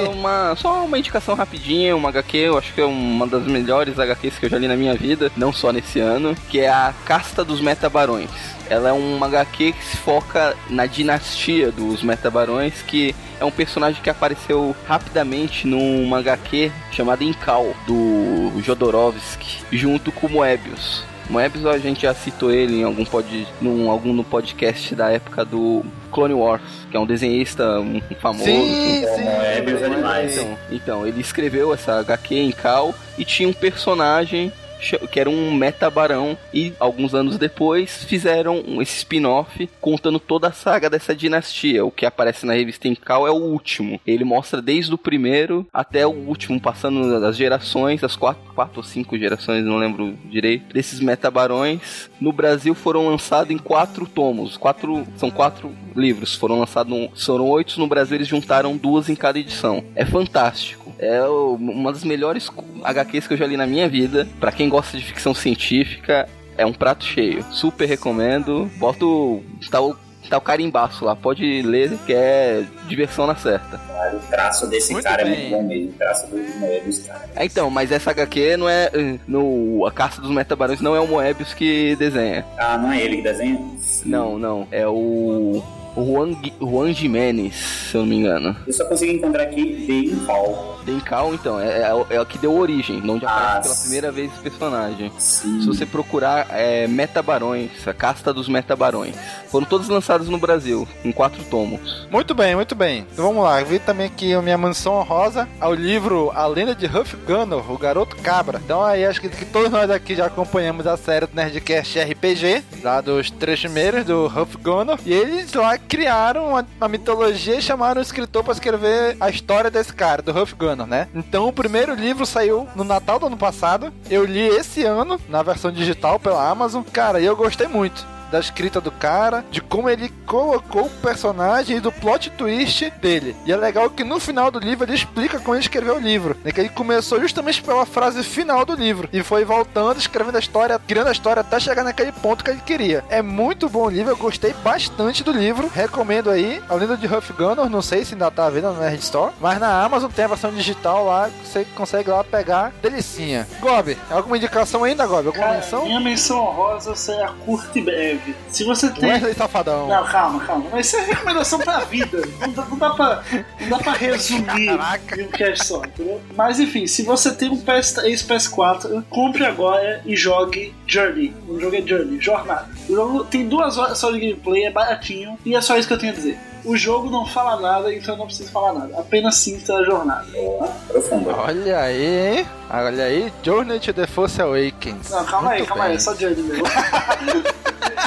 Só uma indicação rapidinha, uma HQ, eu acho que é uma das melhores HQs que eu já li na minha vida, não só nesse ano, que é a Casta dos Metabarões. Ela é uma HQ que se foca na dinastia dos Metabarões, que é um personagem que apareceu rapidamente numa HQ chamada Incal, do Jodorowsky, junto com Moebius. Moebius a gente já citou ele em algum podcast da época do Clone Wars, que é um desenhista famoso. Sim. Moebius é demais. Então, ele escreveu essa HQ em Cal e tinha um personagem que era um metabarão, e alguns anos depois fizeram esse spin-off contando toda a saga dessa dinastia. O que aparece na revista Incal é o último. Ele mostra desde o primeiro até o último, passando as gerações, as quatro ou cinco gerações, não lembro direito, desses metabarões. No Brasil foram lançados em 4 tomos, são 4 livros, foram 8 no Brasil, eles juntaram 2 em cada edição. É fantástico, é uma das melhores HQs que eu já li na minha vida. Pra quem gosta de ficção científica, é um prato cheio. Super recomendo. Bota o tal carimbaço lá, pode ler, que é diversão na certa. Cara, o traço desse muito cara bem. É muito bom mesmo, o traço dos caras. Então, mas essa HQ não é... A Caça dos Metabarões não é o Moebius que desenha. Ah, não é ele que desenha? Sim. Não, é o... Juan Jimenez, se eu não me engano. Eu só consegui encontrar aqui Denkal. Denkal, então, é o que deu origem, onde aparece pela primeira vez esse personagem. Sim. Se você procurar Metabarões, a casta dos Metabarões. Foram todos lançados no Brasil, em 4 tomos. Muito bem, muito bem. Então vamos lá, eu vi também aqui a minha mansão honrosa ao livro A Lenda de Huff Gunner, o Garoto Cabra. Então aí acho que todos nós aqui já acompanhamos a série do Nerdcast RPG, lá dos 3 primeiros do Huff Gunner, e eles lá criaram uma mitologia e chamaram o escritor pra escrever a história desse cara, do Huff Gunner, né? Então o primeiro livro saiu no Natal do ano passado, eu li esse ano, na versão digital pela Amazon, cara, e eu gostei muito da escrita do cara, de como ele colocou o personagem e do plot twist dele. E é legal que no final do livro ele explica como ele escreveu o livro, né? Que ele começou justamente pela frase final do livro e foi voltando, escrevendo a história, criando a história até chegar naquele ponto que ele queria. É muito bom o livro, eu gostei bastante do livro. Recomendo aí, A Lenda de Huff Gunner, não sei se ainda tá vendo na Nerd Store, mas na Amazon tem a versão digital lá, você consegue lá pegar. Delicinha. Gob, alguma indicação ainda, Gob? Alguma menção? Minha menção honrosa é a curta e breve. Se você tem... Wesley Safadão. Não, calma. Mas isso é recomendação pra vida. Não dá pra resumir em um cast só, entendeu? Mas enfim, se você tem um PS4, compre agora e jogue Journey. O jogo é Journey, Jornada. O jogo tem 2 horas só de gameplay, é baratinho, e é só isso que eu tenho a dizer. O jogo não fala nada, então eu não preciso falar nada. Apenas sinta a jornada. Profunda. Olha aí, hein? Olha aí, Journey to the Force Awakens. Não, calma aí, é só Journey mesmo.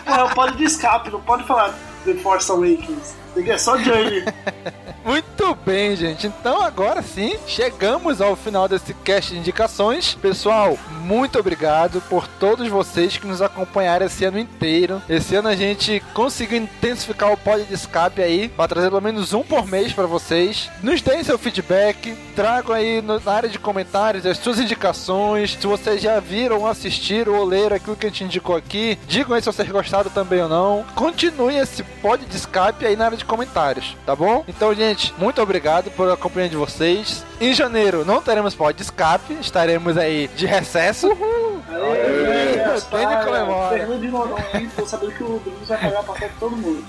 É o pódio de escape, não pode falar The Force Awakens. É só Journey. Muito bem, gente. Então, agora sim, chegamos ao final desse cast de indicações. Pessoal, muito obrigado por todos vocês que nos acompanharam esse ano inteiro. Esse ano a gente conseguiu intensificar o pod de escape aí, para trazer pelo menos um por mês para vocês. Nos deem seu feedback, tragam aí na área de comentários as suas indicações. Se vocês já viram, assistiram ou leram aquilo que a gente indicou aqui, digam aí se vocês gostaram também ou não. Continuem esse pod de escape aí na área de comentários, tá bom? Então, gente, muito obrigado pela companhia de vocês. Em janeiro não teremos pod de escape, estaremos aí de recesso. Uhul! Fernando de Noronha, hein? Tô sabendo que o Bruno vai pagar a passagem pra todo mundo.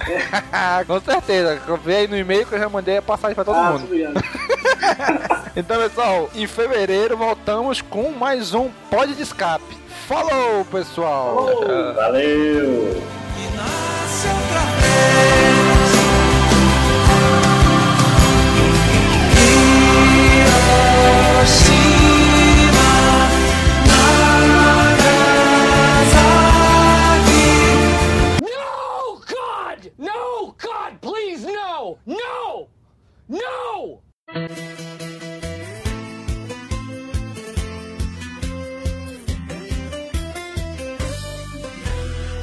Com certeza. Vê aí no e-mail que eu já mandei a passagem pra todo mundo. Obrigado. Então, pessoal, em fevereiro voltamos com mais um pod de escape. Falou, pessoal! Falou. Valeu! E nasce outra vez. No, God! No, God, please, no! No! No!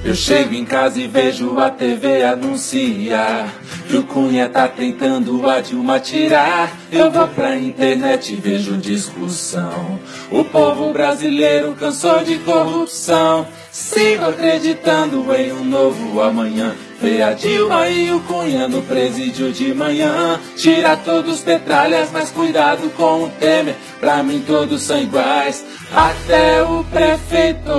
Eu chego em casa e vejo a TV anunciar que o Cunha tá tentando a Dilma tirar. Eu vou pra internet e vejo discussão. O povo brasileiro cansou de corrupção. Sigo acreditando em um novo amanhã. Vê a Dilma e o Cunha no presídio de manhã. Tira todos petralhas, mas cuidado com o Temer. Pra mim todos são iguais, até o prefeito.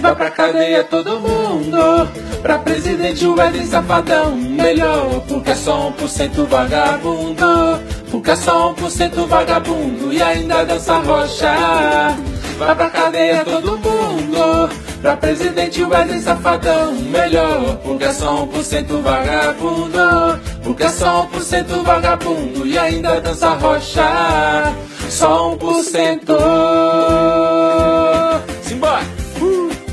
Vai pra cadeia todo mundo, pra presidente o Éden Safadão melhor, porque é só 1% vagabundo, porque é só 1% vagabundo e ainda dança rocha. Vai pra cadeia todo mundo, pra presidente o Éden Safadão melhor, porque é só 1% vagabundo, porque é só 1% vagabundo e ainda dança rocha. Só 1%. Simbora!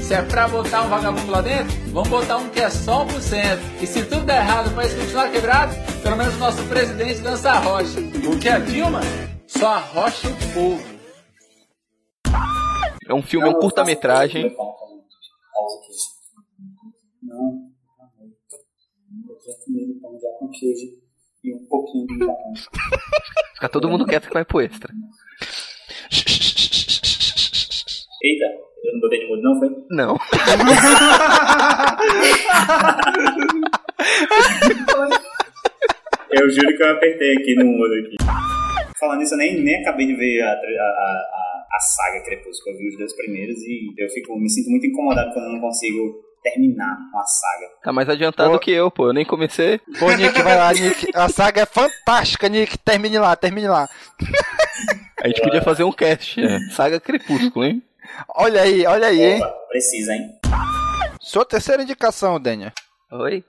Se é pra botar um vagabundo lá dentro, vamos botar um que é só 1%. E se tudo der errado, o país continuar quebrado, pelo menos o nosso presidente dança a rocha. O que é Dilma? Só arrocha o povo. É um filme, é um curta-metragem. Não, eu tô comendo pão de alho com queijo e um pouquinho de alho. Fica todo mundo quieto que vai pro extra. Eita. Eu não botei de mudo, não, foi? Não. Eu juro que eu apertei aqui no mudo aqui. Falando nisso, eu nem acabei de ver a saga Crepúsculo. Eu vi os 2 primeiros e eu fico, me sinto muito incomodado quando eu não consigo terminar uma saga. Tá mais adiantado que eu, pô. Eu nem comecei. Pô, Nick, vai lá, Nick. A saga é fantástica, Nick. Termine lá, termine lá. A gente podia fazer um cast, né? Saga Crepúsculo, hein? Olha aí, olha aí, hein? Precisa, hein? Sua terceira indicação, Daniel. Oi?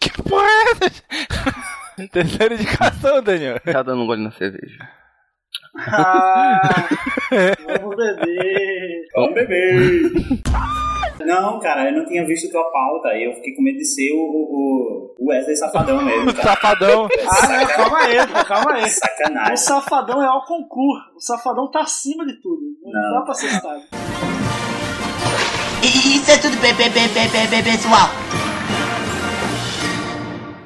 Que porra é essa? Terceira indicação, Daniel. Tá dando um gole na cerveja. Ah, vamos beber. Vamos beber. Não, cara, eu não tinha visto tua pauta. Eu fiquei com medo de ser o Wesley Safadão mesmo. Cara. Safadão. Ah, não, calma aí. Sacanagem. O Safadão é o concurso. O Safadão tá acima de tudo. Não dá pra ser estável. Isso é tudo, pessoal.